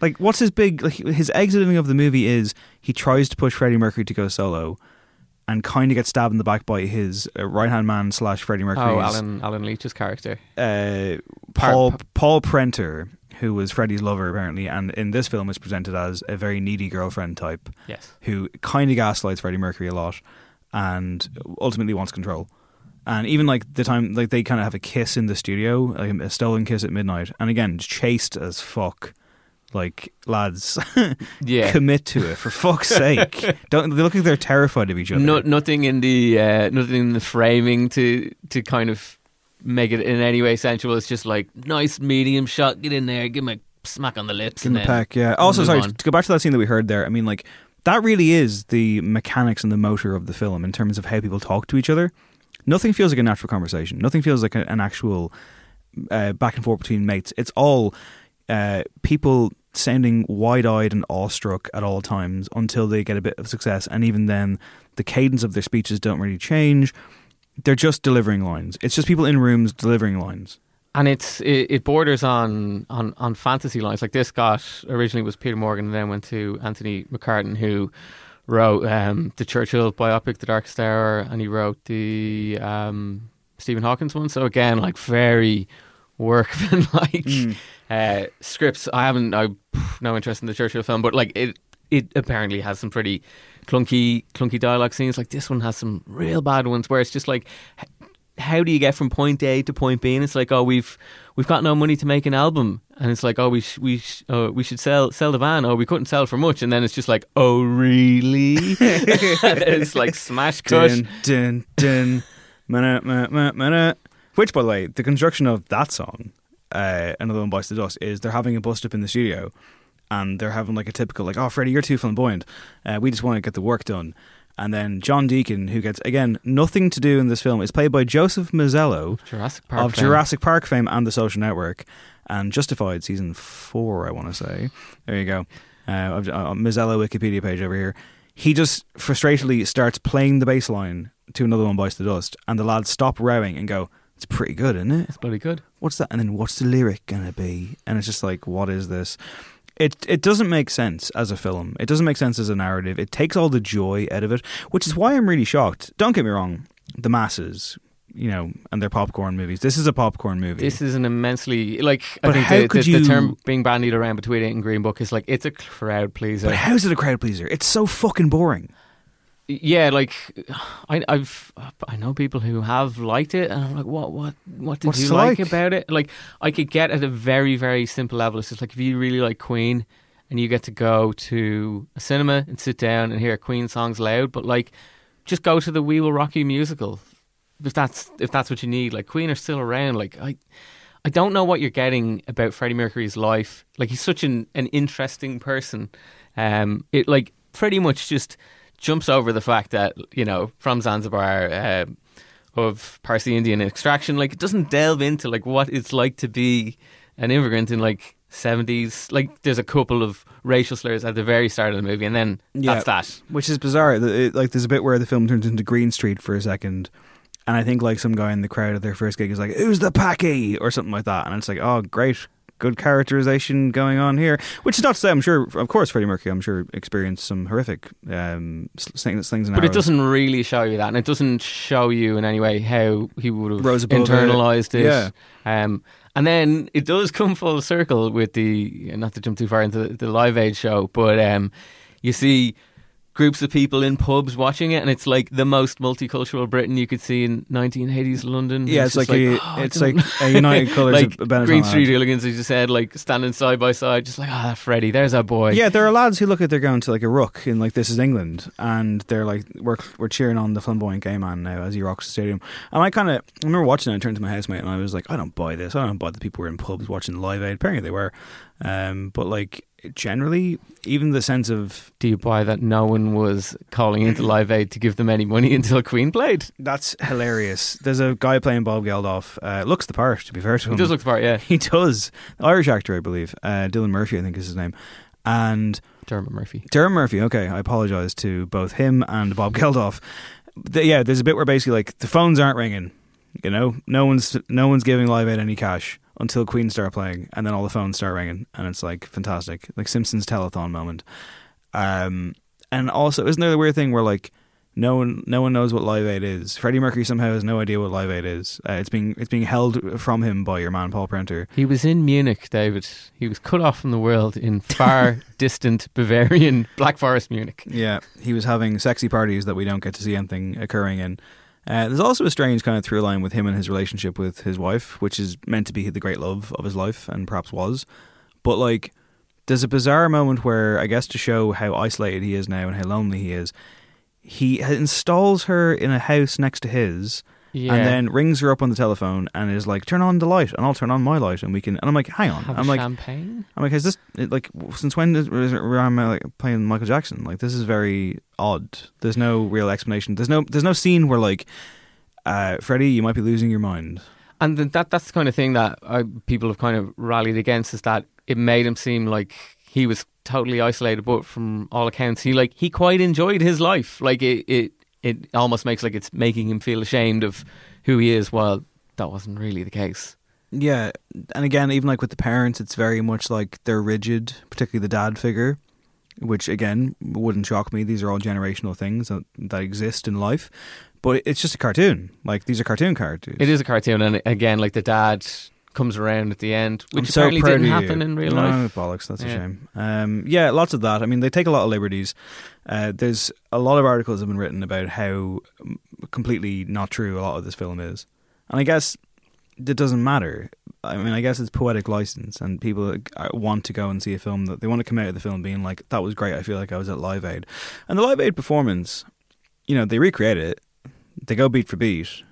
Like, what's his big... Like, his exiting of the movie is he tries to push Freddie Mercury to go solo and kind of gets stabbed in the back by his uh, right-hand man slash Freddie Mercury's... Oh, Alan, Alan Leach's character. Uh, Paul, pa- Paul Prenter, who was Freddie's lover, apparently, and in this film is presented as a very needy girlfriend type, yes, who kind of gaslights Freddie Mercury a lot and ultimately wants control. And even like the time, like they kind of have a kiss in the studio, like a stolen kiss at midnight, and again, chaste as fuck. Like, lads, yeah, commit to it for fuck's sake. Don't they look like they're terrified of each other? No, nothing in the uh, nothing in the framing to to kind of make it in any way sensual. It's just like, nice medium shot, get in there, give him a smack on the lips, give him a peck. Yeah, also sorry on. To go back to that scene that we heard there, I mean, like, that really is the mechanics and the motor of the film in terms of how people talk to each other. Nothing feels like a natural conversation, nothing feels like an actual uh, back and forth between mates. It's all uh, people sounding wide-eyed and awestruck at all times until they get a bit of success, and even then the cadence of their speeches don't really change. They're just delivering lines. It's just people in rooms delivering lines. And it's it, it borders on, on, on fantasy lines. Like, this got, originally was Peter Morgan and then went to Anthony McCartan, who wrote um, the Churchill biopic, The Darkest Hour, and he wrote the um, Stephen Hawkins one. So again, like, very workman-like mm. uh, scripts. I haven't, I no interest in the Churchill film, but like it, it apparently has some pretty... clunky clunky dialogue scenes. Like, this one has some real bad ones where it's just like, how do you get from point A to point B? And it's like, oh, we've we've got no money to make an album. And it's like, oh, we sh- we sh- oh, we should sell sell the van. Oh, we couldn't sell for much. And then it's just like, oh, really? It's like smash cut. Dun, dun, dun. Which, by the way, the construction of that song, uh, Another One Bites the Dust, is they're having a bust up in the studio. And they're having like a typical like, oh, Freddie, you're too flamboyant. Uh, we just want to get the work done. And then John Deacon, who gets, again, nothing to do in this film, is played by Joseph Mazzello Jurassic Park of fame. Jurassic Park fame and The Social Network and Justified season four, I want to say. There you go. Uh, Mazzello Wikipedia page over here. He just frustratedly starts playing the bass line to Another One Bites the Dust. And the lads stop rowing and go, it's pretty good, isn't it? It's bloody good. What's that? And then what's the lyric going to be? And it's just like, what is this? It it doesn't make sense as a film. It doesn't make sense as a narrative. It takes all the joy out of it, which is why I'm really shocked. Don't get me wrong. the masses, you know, and their popcorn movies. This is a popcorn movie. This is an immensely, like, but I think how the, could the, you, the term being bandied around between it and Green Book is like, it's a crowd pleaser. But how is it a crowd pleaser? It's so fucking boring. Yeah, like I, I've I know people who have liked it, and I'm like, what, what, what did What's you like? like about it? Like, I could get at a very, very simple level. It's just like if you really like Queen, and you get to go to a cinema and sit down and hear Queen songs loud, but like, just go to the We Will Rock You musical if that's if that's what you need. Like, Queen are still around. Like, I, I don't know what you're getting about Freddie Mercury's life. Like, he's such an an interesting person. Um, it like pretty much just jumps over the fact that, you know, from Zanzibar, uh, of Parsi Indian extraction. Like, it doesn't delve into like what it's like to be an immigrant in like seventies. Like, there's a couple of racial slurs at the very start of the movie, and then yeah, that's that. Which is bizarre. It, like, there's a bit where the film turns into Green Street for a second, and I think like some guy in the crowd at their first gig is like, "Who's the Packy?" or something like that, and it's like, oh, great. Good characterization going on here, which is not to say I'm sure, of course, Freddie Mercury, I'm sure, experienced some horrific um, slings and arrows. But it doesn't really show you that, and it doesn't show you in any way how he would have internalised it. Yeah. Um, and then it does come full circle with the, not to jump too far into the, the Live Aid show, but um, you see groups of people in pubs watching it, and it's like the most multicultural Britain you could see in nineteen eighties London. Yeah, it's, it's like, like, a, oh, it's like a United Colours like of Benetton. Green Street hooligans, as you said, like standing side by side, just like, ah, oh, Freddie, there's our boy. Yeah, there are lads who look at, they're going to like a ruck in like This Is England, and they're like, we're we're cheering on the flamboyant gay man now as he rocks the stadium. And I kind of, I remember watching it and turned to my housemate and I was like, I don't buy this. I don't buy that people were in pubs watching Live Aid. Apparently they were. Um, but like, generally, even the sense of, do you buy that no one was calling into Live Aid to give them any money until Queen played? That's hilarious. There's a guy playing Bob Geldof, uh, looks the part, to be fair to him. He does look the part, yeah. He does. Irish actor, I believe. Uh, Dylan Murphy, I think is his name. And Dermot Murphy. Dermot Murphy, okay. I apologise to both him and Bob Geldof. The, yeah, there's a bit where basically like the phones aren't ringing, you know? No one's, no one's giving Live Aid any cash until Queen start playing, and then all the phones start ringing, and it's like fantastic, like Simpsons telethon moment. Um, and also, isn't there the weird thing where like no one, no one knows what Live Aid is? Freddie Mercury somehow has no idea what Live Aid is. Uh, it's being, it's being held from him by your man Paul Prenter. He was in Munich, David. He was cut off from the world in far distant Bavarian Black Forest, Munich. Yeah, he was having sexy parties that we don't get to see anything occurring in. Uh, there's also a strange kind of through line with him and his relationship with his wife, which is meant to be the great love of his life, and perhaps was. But like, there's a bizarre moment where, I guess to show how isolated he is now and how lonely he is, he installs her in a house next to his, yeah, and then rings her up on the telephone and is like, "Turn on the light, and I'll turn on my light, and we can." And I'm like, "Hang on, have I'm like, champagne? I'm like, is this like since when is Rami playing Michael Jackson? Like, this is very odd. There's no real explanation. There's no, there's no scene where like, uh, Freddie, you might be losing your mind." And that, that's the kind of thing that uh, people have kind of rallied against, is that it made him seem like he was totally isolated, but from all accounts, he like he quite enjoyed his life. Like it. it It almost makes like it's making him feel ashamed of who he is, while that wasn't really the case. Yeah, and again, even like with the parents, it's very much like they're rigid, particularly the dad figure, which again wouldn't shock me. These are all generational things that, that exist in life, but it's just a cartoon. Like, these are cartoon characters. It is a cartoon, and again, like the dad comes around at the end, which so apparently didn't happen you. in real no, life. Bollocks, that's yeah. a shame. Um, yeah, lots of that. I mean, they take a lot of liberties. Uh, there's a lot of articles have been written about how completely not true a lot of this film is. And I guess it doesn't matter. I mean, I guess it's poetic license, and people want to go and see a film that they want to come out of the film being like, that was great, I feel like I was at Live Aid. And the Live Aid performance, you know, they recreate it. They go beat for beat.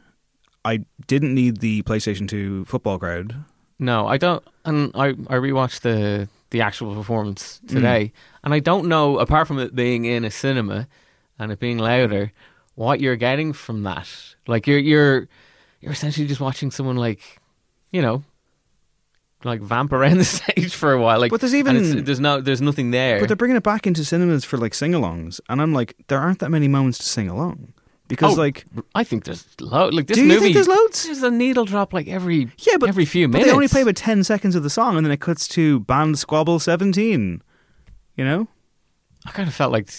I didn't need the PlayStation two football crowd. No, I don't. And I, I rewatched the, the actual performance today. Mm. And I don't know, apart from it being in a cinema and it being louder, what you're getting from that. Like, you're you're you're essentially just watching someone, like, you know, like vamp around the stage for a while. Like, but there's even there's no there's nothing there. But they're bringing it back into cinemas for like sing-alongs, and I'm like, there aren't that many moments to sing along. Because oh, like I think there's loads. Like, this do you movie, think there's loads? There's a needle drop like every yeah, but, every few minutes. But they only play about ten seconds of the song, and then it cuts to band squabble seventeen. You know, I kind of felt like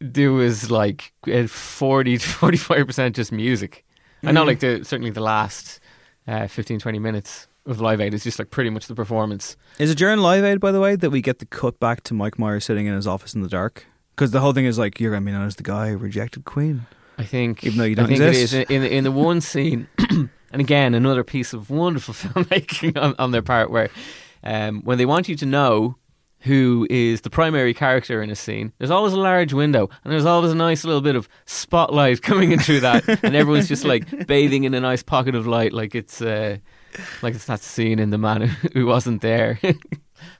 there was like forty to forty-five percent just music. Mm-hmm. I know, like, the certainly the last uh, fifteen, twenty minutes of Live Aid is just, like, pretty much the performance. Is it during Live Aid, by the way, that we get the cut back to Mike Myers sitting in his office in the dark? Because the whole thing is, like, you're going to be known as the guy who rejected Queen. I think... Even though you don't I exist. think it is. In, in the one scene... And again, another piece of wonderful filmmaking on, on their part, where um, when they want you to know who is the primary character in a scene, there's always a large window and there's always a nice little bit of spotlight coming in through that, and everyone's just like bathing in a nice pocket of light, like it's uh, like it's that scene in The Man Who Wasn't There,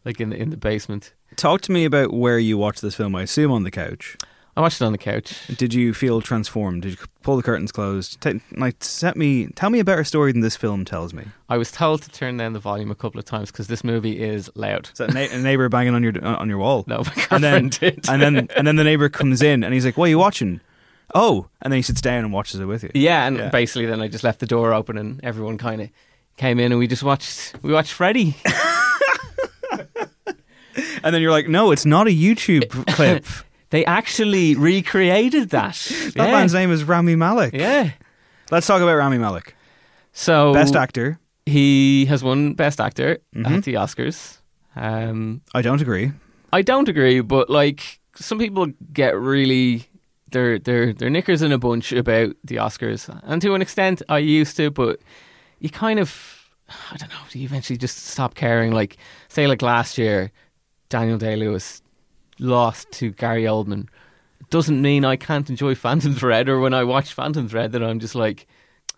like in the, in the basement. Talk to me about where you watched this film. I assume on the couch. I watched it on the couch. Did you feel transformed? Did you pull the curtains closed? T- like, set me, tell me a better story than this film tells me. I was told to turn down the volume a couple of times because this movie is loud. Is that a, na- a neighbour banging on your on your wall? No, my girlfriend and then, did. And then, and then the neighbour comes in and he's like, what are you watching? Oh, and then he sits down and watches it with you. Yeah, and yeah. basically then I just left the door open and everyone kind of came in and we just watched, we watched Freddy. And then you're like, no, it's not a YouTube clip. They actually recreated that. That yeah. man's name is Rami Malek. Yeah. Let's talk about Rami Malek. So, Best Actor. He has won Best Actor mm-hmm. at the Oscars. Um, I don't agree. I don't agree, but like some people get really their their their knickers in a bunch about the Oscars, and to an extent, I used to, but you kind of I don't know. You eventually just stop caring. Like say, like last year, Daniel Day-Lewis lost to Gary Oldman. Doesn't mean I can't enjoy Phantom Thread, or when I watch Phantom Thread that I'm just like,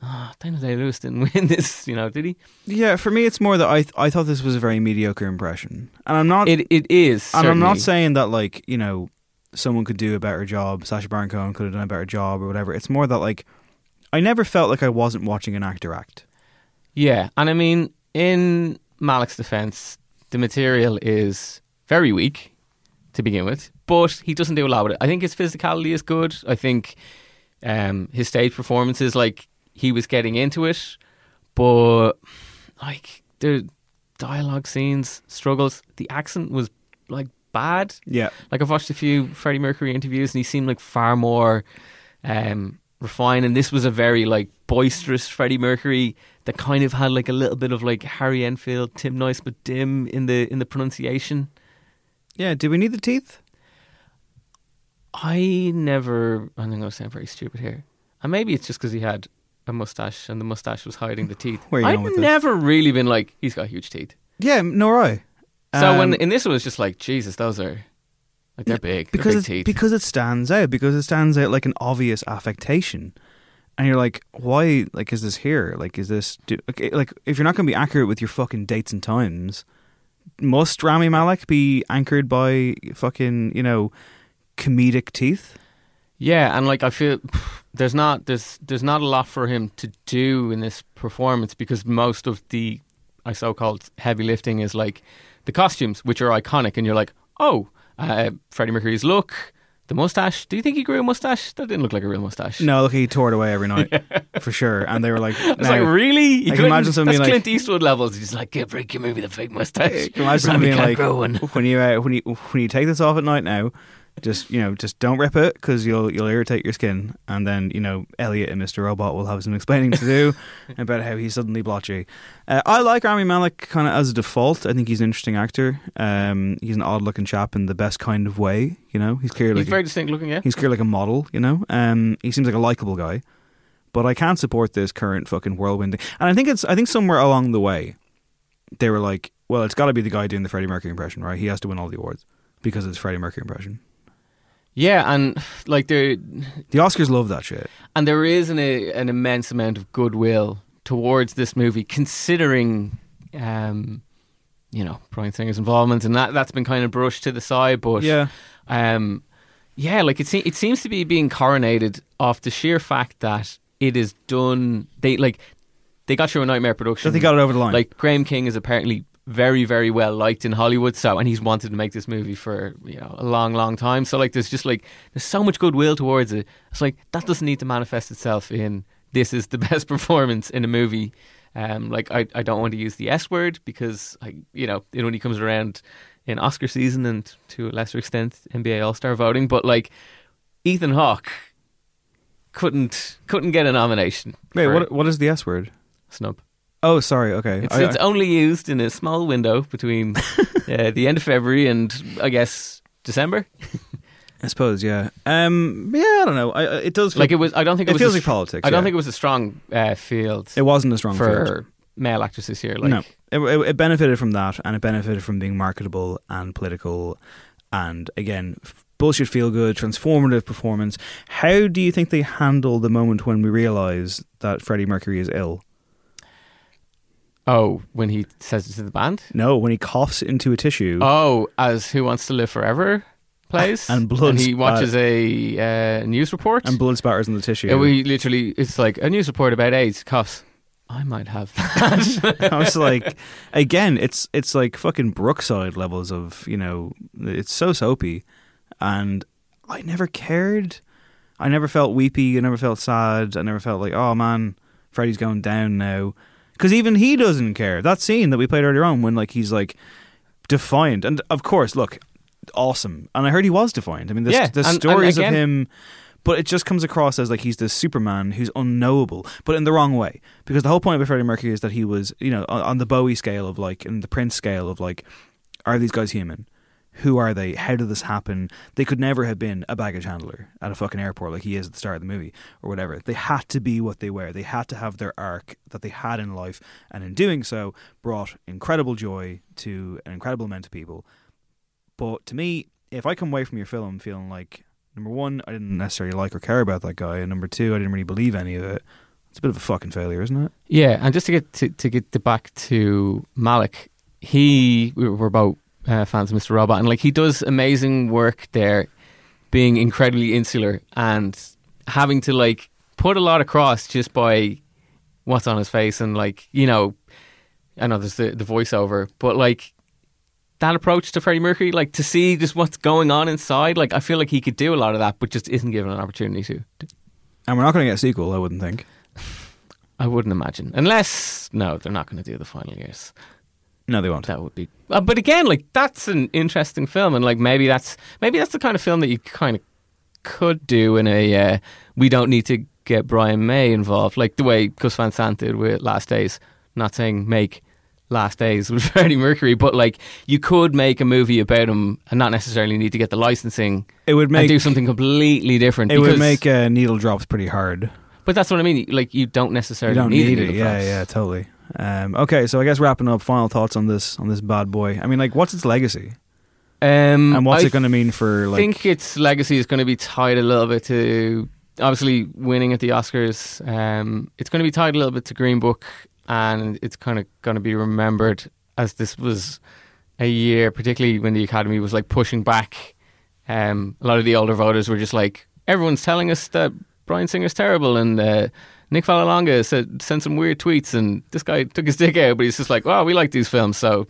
ah, oh, Daniel Day-Lewis didn't win this, you know, did he? Yeah, for me it's more that I th- I thought this was a very mediocre impression. And I'm not... It, it is, certainly. And I'm not saying that, like, you know, someone could do a better job, Sacha Baron Cohen could have done a better job or whatever. It's more that, like, I never felt like I wasn't watching an actor act. Yeah, and I mean, in Malek's defence, the material is very weak to begin with, but he doesn't do a lot with it. I think his physicality is good. I think um, his stage performances, like, he was getting into it, but like the dialogue scenes, struggles, the accent was like bad. Yeah, like I've watched a few Freddie Mercury interviews and he seemed like far more um, refined, and this was a very like boisterous Freddie Mercury that kind of had like a little bit of like Harry Enfield, Tim Nice but dim in the in the pronunciation. Yeah, do we need the teeth? I never... I'm going to sound very stupid here. And maybe it's just because he had a moustache and the moustache was hiding the teeth. Where are you I've going with never this? Really been like, he's got huge teeth. Yeah, nor I. So um, when in this one, it's just like, Jesus, those are... Like, they're big. Because, they're big teeth. Because it stands out. Because it stands out like an obvious affectation. And you're like, why, like, is this here? Like, is this... Do, like, like, if you're not going to be accurate with your fucking dates and times... Must Rami Malek be anchored by fucking, you know, comedic teeth? Yeah, and like I feel there's not there's there's not a lot for him to do in this performance, because most of the I so-called heavy lifting is like the costumes, which are iconic, and you're like, oh, uh, Freddie Mercury's look, the mustache. Do you think he grew a mustache? That didn't look like a real mustache. No, look, he tore it away every night. Yeah. For sure. And they were like, no. I was like, really? You I can imagine something that's like Clint Eastwood levels. He's like, yeah, break your movie the fake mustache. Can imagine something like when you uh, when you when you take this off at night now, just you know, just don't rip it because you'll you'll irritate your skin, and then you know Elliot and Mister Robot will have some explaining to do about how he's suddenly blotchy. Uh, I like Rami Malek kind of as a default. I think he's an interesting actor. Um, he's an odd-looking chap in the best kind of way. You know, he's clearly he's like very a, distinct looking. Yeah, he's clearly like a model. You know, um, he seems like a likable guy. But I can't support this current fucking whirlwind thing. And I think it's I think somewhere along the way, they were like, well, it's got to be the guy doing the Freddie Mercury impression, right? He has to win all the awards because it's Freddie Mercury impression. Yeah, and like the the Oscars love that shit, and there is an a, an immense amount of goodwill towards this movie, considering, um, you know, Bryan Singer's involvement, and that that's been kind of brushed to the side. But yeah, um, yeah, like it se- it seems to be being coronated off the sheer fact that it is done. They like they got through a nightmare production. So they got it over the line. Like Graham King is apparently very, very well liked in Hollywood, so and he's wanted to make this movie for, you know, a long, long time. So like there's just like there's so much goodwill towards it. It's like that doesn't need to manifest itself in this is the best performance in a movie. Um, like I, I don't want to use the S word because I you know it only comes around in Oscar season and to a lesser extent N B A All Star voting. But like Ethan Hawke couldn't couldn't get a nomination. Wait, what? What is the S word? Snub. Oh, sorry. Okay, it's, I, it's I, only used in a small window between uh, the end of February and I guess December. I suppose, yeah. Um, yeah, I don't know. I, it does feel like it was. I don't think it, it was feels a, like politics. I don't yeah. think it was a strong uh, field. It wasn't a strong for field. Male actors this year. Like. No, it, it, it benefited from that, and it benefited from being marketable and political, and again, bullshit feel good, transformative performance. How do you think they handle the moment when we realise that Freddie Mercury is ill? Oh, when he says it to the band? No, when he coughs into a tissue. Oh, as Who Wants to Live Forever plays, and blood. And he watches spat- a uh, news report, and blood spatters on the tissue. Yeah, we literally, it's like a news report about AIDS. Coughs. I might have that. I was like, again, it's it's like fucking Brookside levels of, you know, it's so soapy, and I never cared. I never felt weepy. I never felt sad. I never felt like, oh man, Freddie's going down now. Because even he doesn't care. That scene that we played earlier on when like he's like defiant, and of course, look, awesome. And I heard he was defiant. I mean, there's, yeah, there's and, stories and again, of him, but it just comes across as like he's this Superman who's unknowable, but in the wrong way. Because the whole point of Freddie Mercury is that he was, you know, on, on the Bowie scale of like, and the Prince scale of like, are these guys human? Who are they? How did this happen? They could never have been a baggage handler at a fucking airport like he is at the start of the movie or whatever. They had to be what they were. They had to have their arc that they had in life, and in doing so brought incredible joy to an incredible amount of people. But to me, if I come away from your film feeling like, number one, I didn't necessarily like or care about that guy, and number two, I didn't really believe any of it, it's a bit of a fucking failure, isn't it? Yeah, and just to get to, to get back to Malek, he, we were both Uh, fans of Mister Robot, and like he does amazing work there, being incredibly insular and having to like put a lot across just by what's on his face, and like, you know, I know there's the, the voiceover, but like that approach to Freddie Mercury, like to see just what's going on inside, like I feel like he could do a lot of that but just isn't given an opportunity to. And we're not going to get a sequel, I wouldn't think. I wouldn't imagine, unless no, they're not going to do the final years. No, they won't. That would be, uh, but again, like that's an interesting film, and like maybe that's maybe that's the kind of film that you kind of could do in a. Uh, we don't need to get Brian May involved, like the way Gus Van Sant did with Last Days. Not saying make Last Days with Freddie Mercury, but like you could make a movie about him and not necessarily need to get the licensing. It would make and do something completely different. It because, would make uh, needle drops pretty hard. But that's what I mean. Like you don't necessarily you don't need, need it. Yeah, drops. yeah, totally. Um, okay, so I guess wrapping up, final thoughts on this on this bad boy. I mean, like, what's its legacy? Um, and what's I it going to mean for? Like, I think its legacy is going to be tied a little bit to obviously winning at the Oscars. Um, it's going to be tied a little bit to Green Book, and it's kind of going to be remembered as this was a year, particularly when the Academy was like pushing back. Um, a lot of the older voters were just like, everyone's telling us that Bryan Singer's terrible, and. Uh, Nick Vallelonga said, sent some weird tweets, and this guy took his dick out, but he's just like, oh, we like these films, so...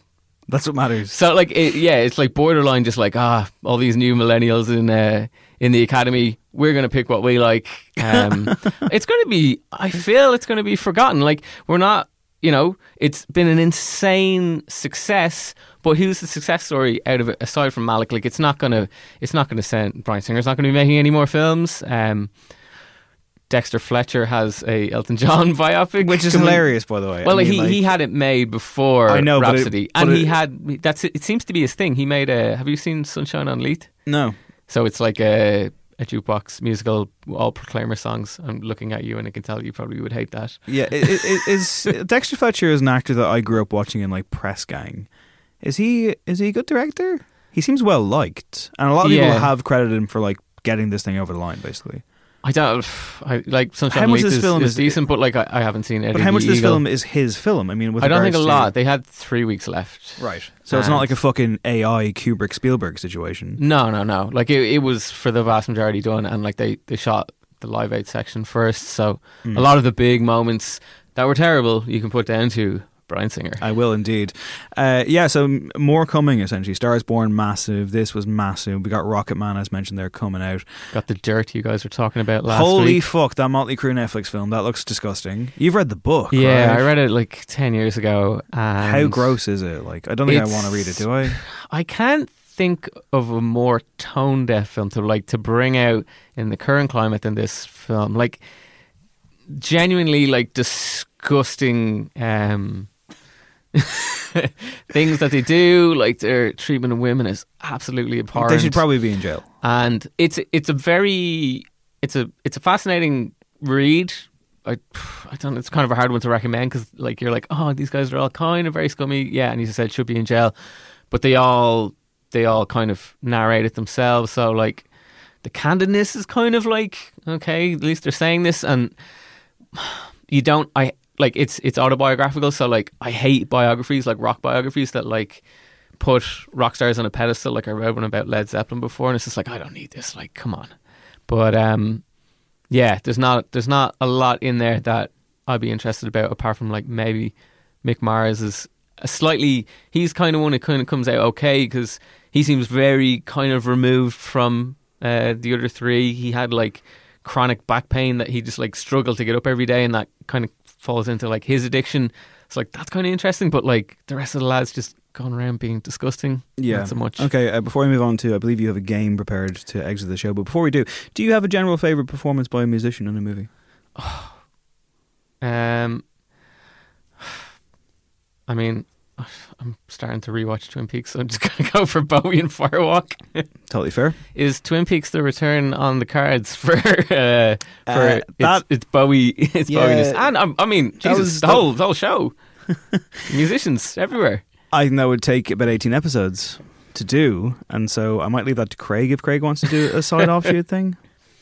That's what matters. So, like, it, yeah, it's like borderline just like, ah, all these new millennials in uh, in the Academy, we're going to pick what we like. Um, it's going to be... I feel it's going to be forgotten. Like, we're not... You know, it's been an insane success, but who's the success story out of it, aside from Malek? Like, it's not going to... It's not going to send... Bryan Singer's not going to be making any more films. Um... Dexter Fletcher has a Elton John biopic, which is coming. Hilarious, by the way. Well, I mean, he like, he had it made before I know, Rhapsody, but it, but and it, he had that's it. Seems to be his thing. He made a. Have you seen Sunshine on Leith? No. So it's like a a jukebox musical, all Proclaimer songs. I'm looking at you, and I can tell you probably would hate that. Yeah, it, it, is Dexter Fletcher is an actor that I grew up watching in like Press Gang. Is he is he a good director? He seems well liked, and a lot of yeah. people have credited him for like getting this thing over the line, basically. I don't I, like Sunshine Leith is, film is, is decent, but like I, I haven't seen it. But how much this film is his film? I mean, with I don't think a lot. They had three weeks left, right? So and it's not like a fucking A I Kubrick Spielberg situation. No, no, no. Like it, it was for the vast majority done, and like they, they shot the Live Aid section first. So mm. a lot of the big moments that were terrible, you can put down to Bryan Singer. I will indeed. Uh, yeah, so more coming essentially. Star Is Born, massive. This was massive. We got Rocket Man, as mentioned there, coming out. Got The Dirt you guys were talking about last Holy week. Holy fuck, that Motley Crue Netflix film. That looks disgusting. You've read the book, yeah, right? I read it like ten years ago. And how gross is it? Like, I don't think I want to read it, do I? I can't think of a more tone-deaf film to like to bring out in the current climate than this film. Like genuinely, like disgusting um, things that they do. Like their treatment of women is absolutely abhorrent. They should probably be in jail. And it's it's a very it's a it's a fascinating read. I, I don't. It's kind of a hard one to recommend because, like, you're like, oh, these guys are all kind of very scummy, yeah. And he said should be in jail, but they all they all kind of narrate it themselves. So like, the candidness is kind of like, okay, at least they're saying this, and you don't. I like it's it's autobiographical. So like, I hate biographies, like rock biographies that like put rock stars on a pedestal. Like I read one about Led Zeppelin before, and it's just like I don't need this. Like, come on, but um. Yeah, there's not there's not a lot in there that I'd be interested about, apart from like maybe Mick Myers is a slightly he's kind of one that kind of comes out okay because he seems very kind of removed from uh, the other three. He had like chronic back pain that he just like struggled to get up every day, and that kind of falls into like his addiction. It's like that's kind of interesting, but like the rest of the lads just gone around being disgusting. Yeah, not so much. Okay, uh, before we move on to, I believe you have a game prepared to exit the show, but before we do, do you have a general favourite performance by a musician in a movie? Oh, um, I mean, I'm starting to rewatch Twin Peaks, so I'm just going to go for Bowie and Firewalk. Totally fair. Is Twin Peaks the return on the cards for uh, for uh, that, it's, it's Bowie? It's yeah, Bowie-ness, and um, I mean, Jesus, the whole the whole show, musicians everywhere. I think that would take about eighteen episodes to do, and so I might leave that to Craig if Craig wants to do a side offshoot thing.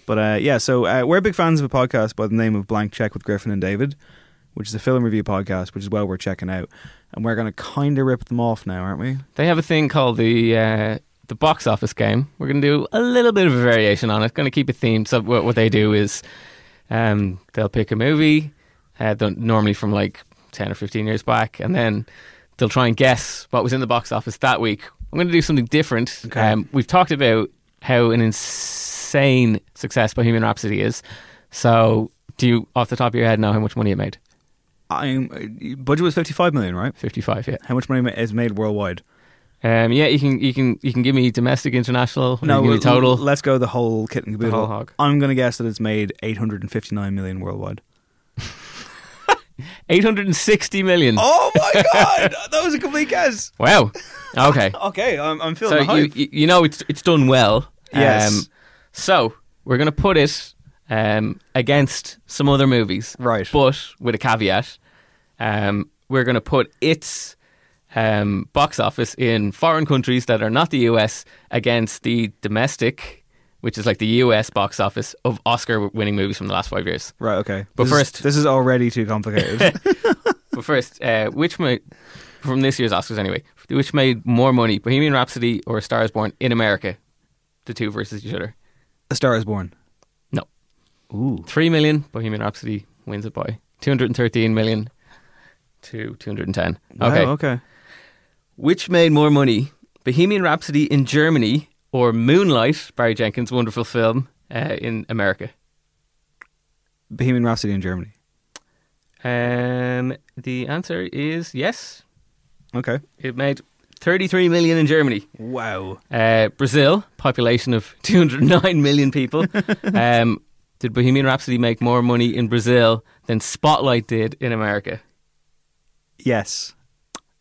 But uh, yeah, so uh, we're big fans of a podcast by the name of Blank Check with Griffin and David, which is a film review podcast, which is well worth checking out. And we're going to kind of rip them off now, aren't we? They have a thing called the uh, the box office game. We're going to do a little bit of a variation on it. Going to keep it themed. So what, what they do is um, they'll pick a movie, uh, normally from like ten or fifteen years back, and then they'll try and guess what was in the box office that week. I'm going to do something different. Okay. Um, we've talked about how an insane success Bohemian Rhapsody is. So, do you, off the top of your head, know how much money it made? I'm, budget was fifty-five million, right? fifty-five, yeah. How much money is made worldwide? Um, yeah, you can you can you can give me domestic, international. No, you can give me total. Let's go the whole kit and caboodle. The whole hog. I'm going to guess that it's made eight hundred fifty-nine million worldwide. eight hundred sixty million. Oh my god, that was a complete guess. Wow. Okay. Okay, I'm, I'm feeling so the hype. You, you know it's it's done well. Yes. Um, so we're going to put it um, against some other movies, right? But with a caveat. Um, we're going to put its um, box office in foreign countries that are not the U S against the domestic, which is like the U S box office of Oscar-winning movies from the last five years. Right, okay. But this first... Is, this is already too complicated. But first, uh, which made, from this year's Oscars anyway, which made more money, Bohemian Rhapsody or A Star Is Born in America? The two versus each other. A Star Is Born? No. Ooh. Three million, Bohemian Rhapsody wins it by. two hundred thirteen million to two hundred ten. Wow, okay. okay. Which made more money, Bohemian Rhapsody in Germany or Moonlight, Barry Jenkins' wonderful film, uh, in America? Bohemian Rhapsody in Germany. Um, the answer is yes. Okay. It made thirty-three million in Germany. Wow. Uh, Brazil, population of two hundred nine million people. um, did Bohemian Rhapsody make more money in Brazil than Spotlight did in America? Yes.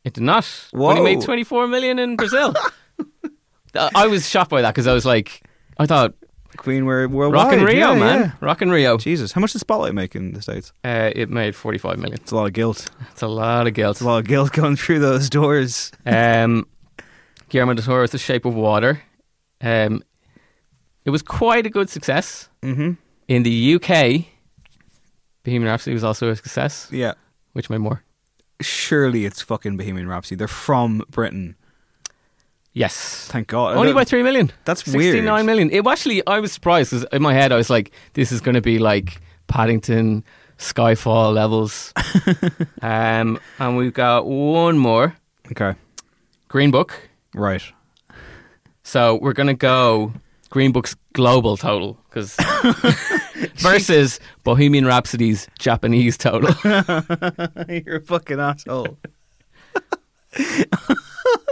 It did not. Whoa. Only made twenty-four million in Brazil. I was shocked by that because I was like, I thought Queen were worldwide. Rock and Rio, yeah, man. Yeah. Rock and Rio. Jesus, how much does Spotlight make in the States? Uh, it made forty-five million. It's a lot of guilt. It's a lot of guilt. It's a lot of guilt going through those doors. Um, Guillermo del Toro's The Shape of Water. Um, it was quite a good success. Mm-hmm. In the U K, Bohemian Rhapsody was also a success. Yeah. Which made more? Surely it's fucking Bohemian Rhapsody. They're from Britain. Yes. Thank God. Only by three million. That's weird. sixty-nine million. It actually, I was surprised because in my head I was like, this is going to be like Paddington, Skyfall levels. um, and we've got one more. Okay. Green Book. Right. So we're going to go Green Book's global total because versus Bohemian Rhapsody's Japanese total. You're a fucking asshole.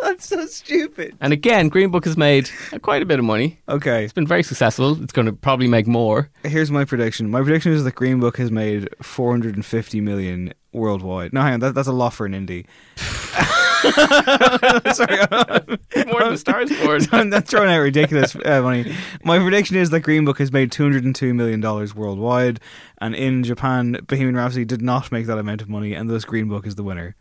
That's so stupid. And again, Green Book has made quite a bit of money. Okay. It's been very successful. It's going to probably make more. Here's my prediction. My prediction is that Green Book has made four hundred fifty million worldwide. No, hang on. That, that's a lot for an indie. Sorry, I'm, more than Stars Born. I'm not throwing out ridiculous uh, money. My prediction is that Green Book has made two hundred two million dollars worldwide, and in Japan, Bohemian Rhapsody did not make that amount of money, and thus Green Book is the winner.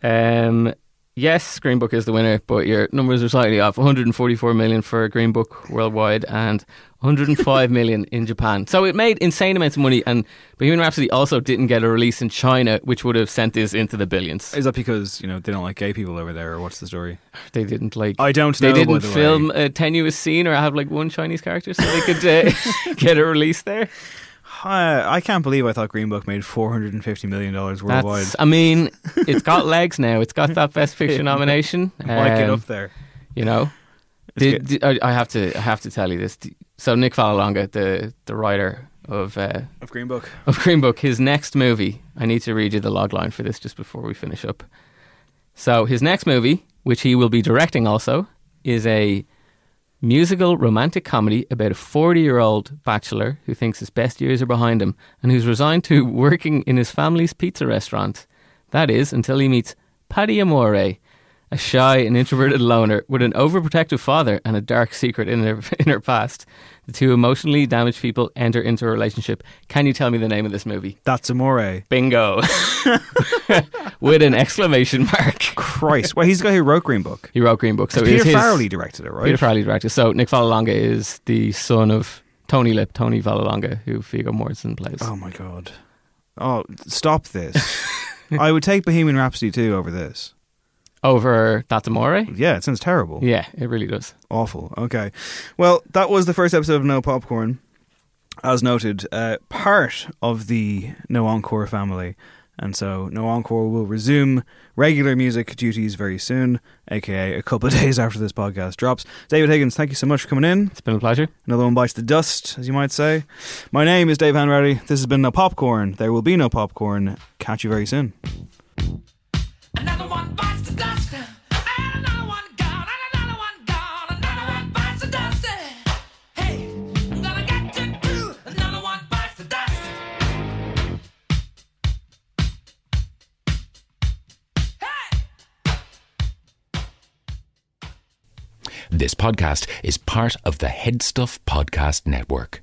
Um, yes, Green Book is the winner, but your numbers are slightly off. one hundred forty-four million dollars for Green Book worldwide, and one hundred five million dollars in Japan. So it made insane amounts of money, and Bohemian Rhapsody also didn't get a release in China, which would have sent this into the billions. Is that because, you know, they don't like gay people over there, or what's the story? They didn't like... I don't know, They didn't by the film way. a tenuous scene or have, like, one Chinese character so they could uh, get a release there. Uh, I can't believe I thought Green Book made four hundred fifty million dollars worldwide. That's, I mean, it's got legs now. It's got that Best Picture nomination. Um, like it up there. You know? Did, did, I have to I have to tell you this. So Nick Vallelonga, the, the writer of uh, of Green Book, of Green Book, his next movie. I need to read you the log line for this just before we finish up. So his next movie, which he will be directing also, is a musical romantic comedy about a forty-year-old bachelor who thinks his best years are behind him and who's resigned to working in his family's pizza restaurant. That is until he meets Patty Amore, a shy and introverted loner with an overprotective father and a dark secret in her, in her past. The two emotionally damaged people enter into a relationship. Can you tell me the name of this movie? That's Amore. Bingo. With an exclamation mark. Christ. Well, he's the guy who wrote Green Book. He wrote Green Book. So Peter Farrelly directed it, right? Peter Farrelly directed it. So Nick Vallelonga is the son of Tony Lip, Tony Vallelonga, who Viggo Mortensen plays. Oh my God. Oh, stop this. I would take Bohemian Rhapsody two over this. Over That's Amore? Yeah, it sounds terrible. Yeah, it really does. Awful. Okay. Well, that was the first episode of No Popcorn. As noted, uh, part of the No Encore family. And so No Encore will resume regular music duties very soon, a k a a couple of days after this podcast drops. David Higgins, thank you so much for coming in. It's been a pleasure. Another one bites the dust, as you might say. My name is Dave Hanreddy. This has been No Popcorn. There will be no popcorn. Catch you very soon. Another one bites the dust, and another one gone, and another one gone, another one bites the dust. Hey, I'm gonna get you too, another one bites the dust. Hey! This podcast is part of the Headstuff Podcast Network.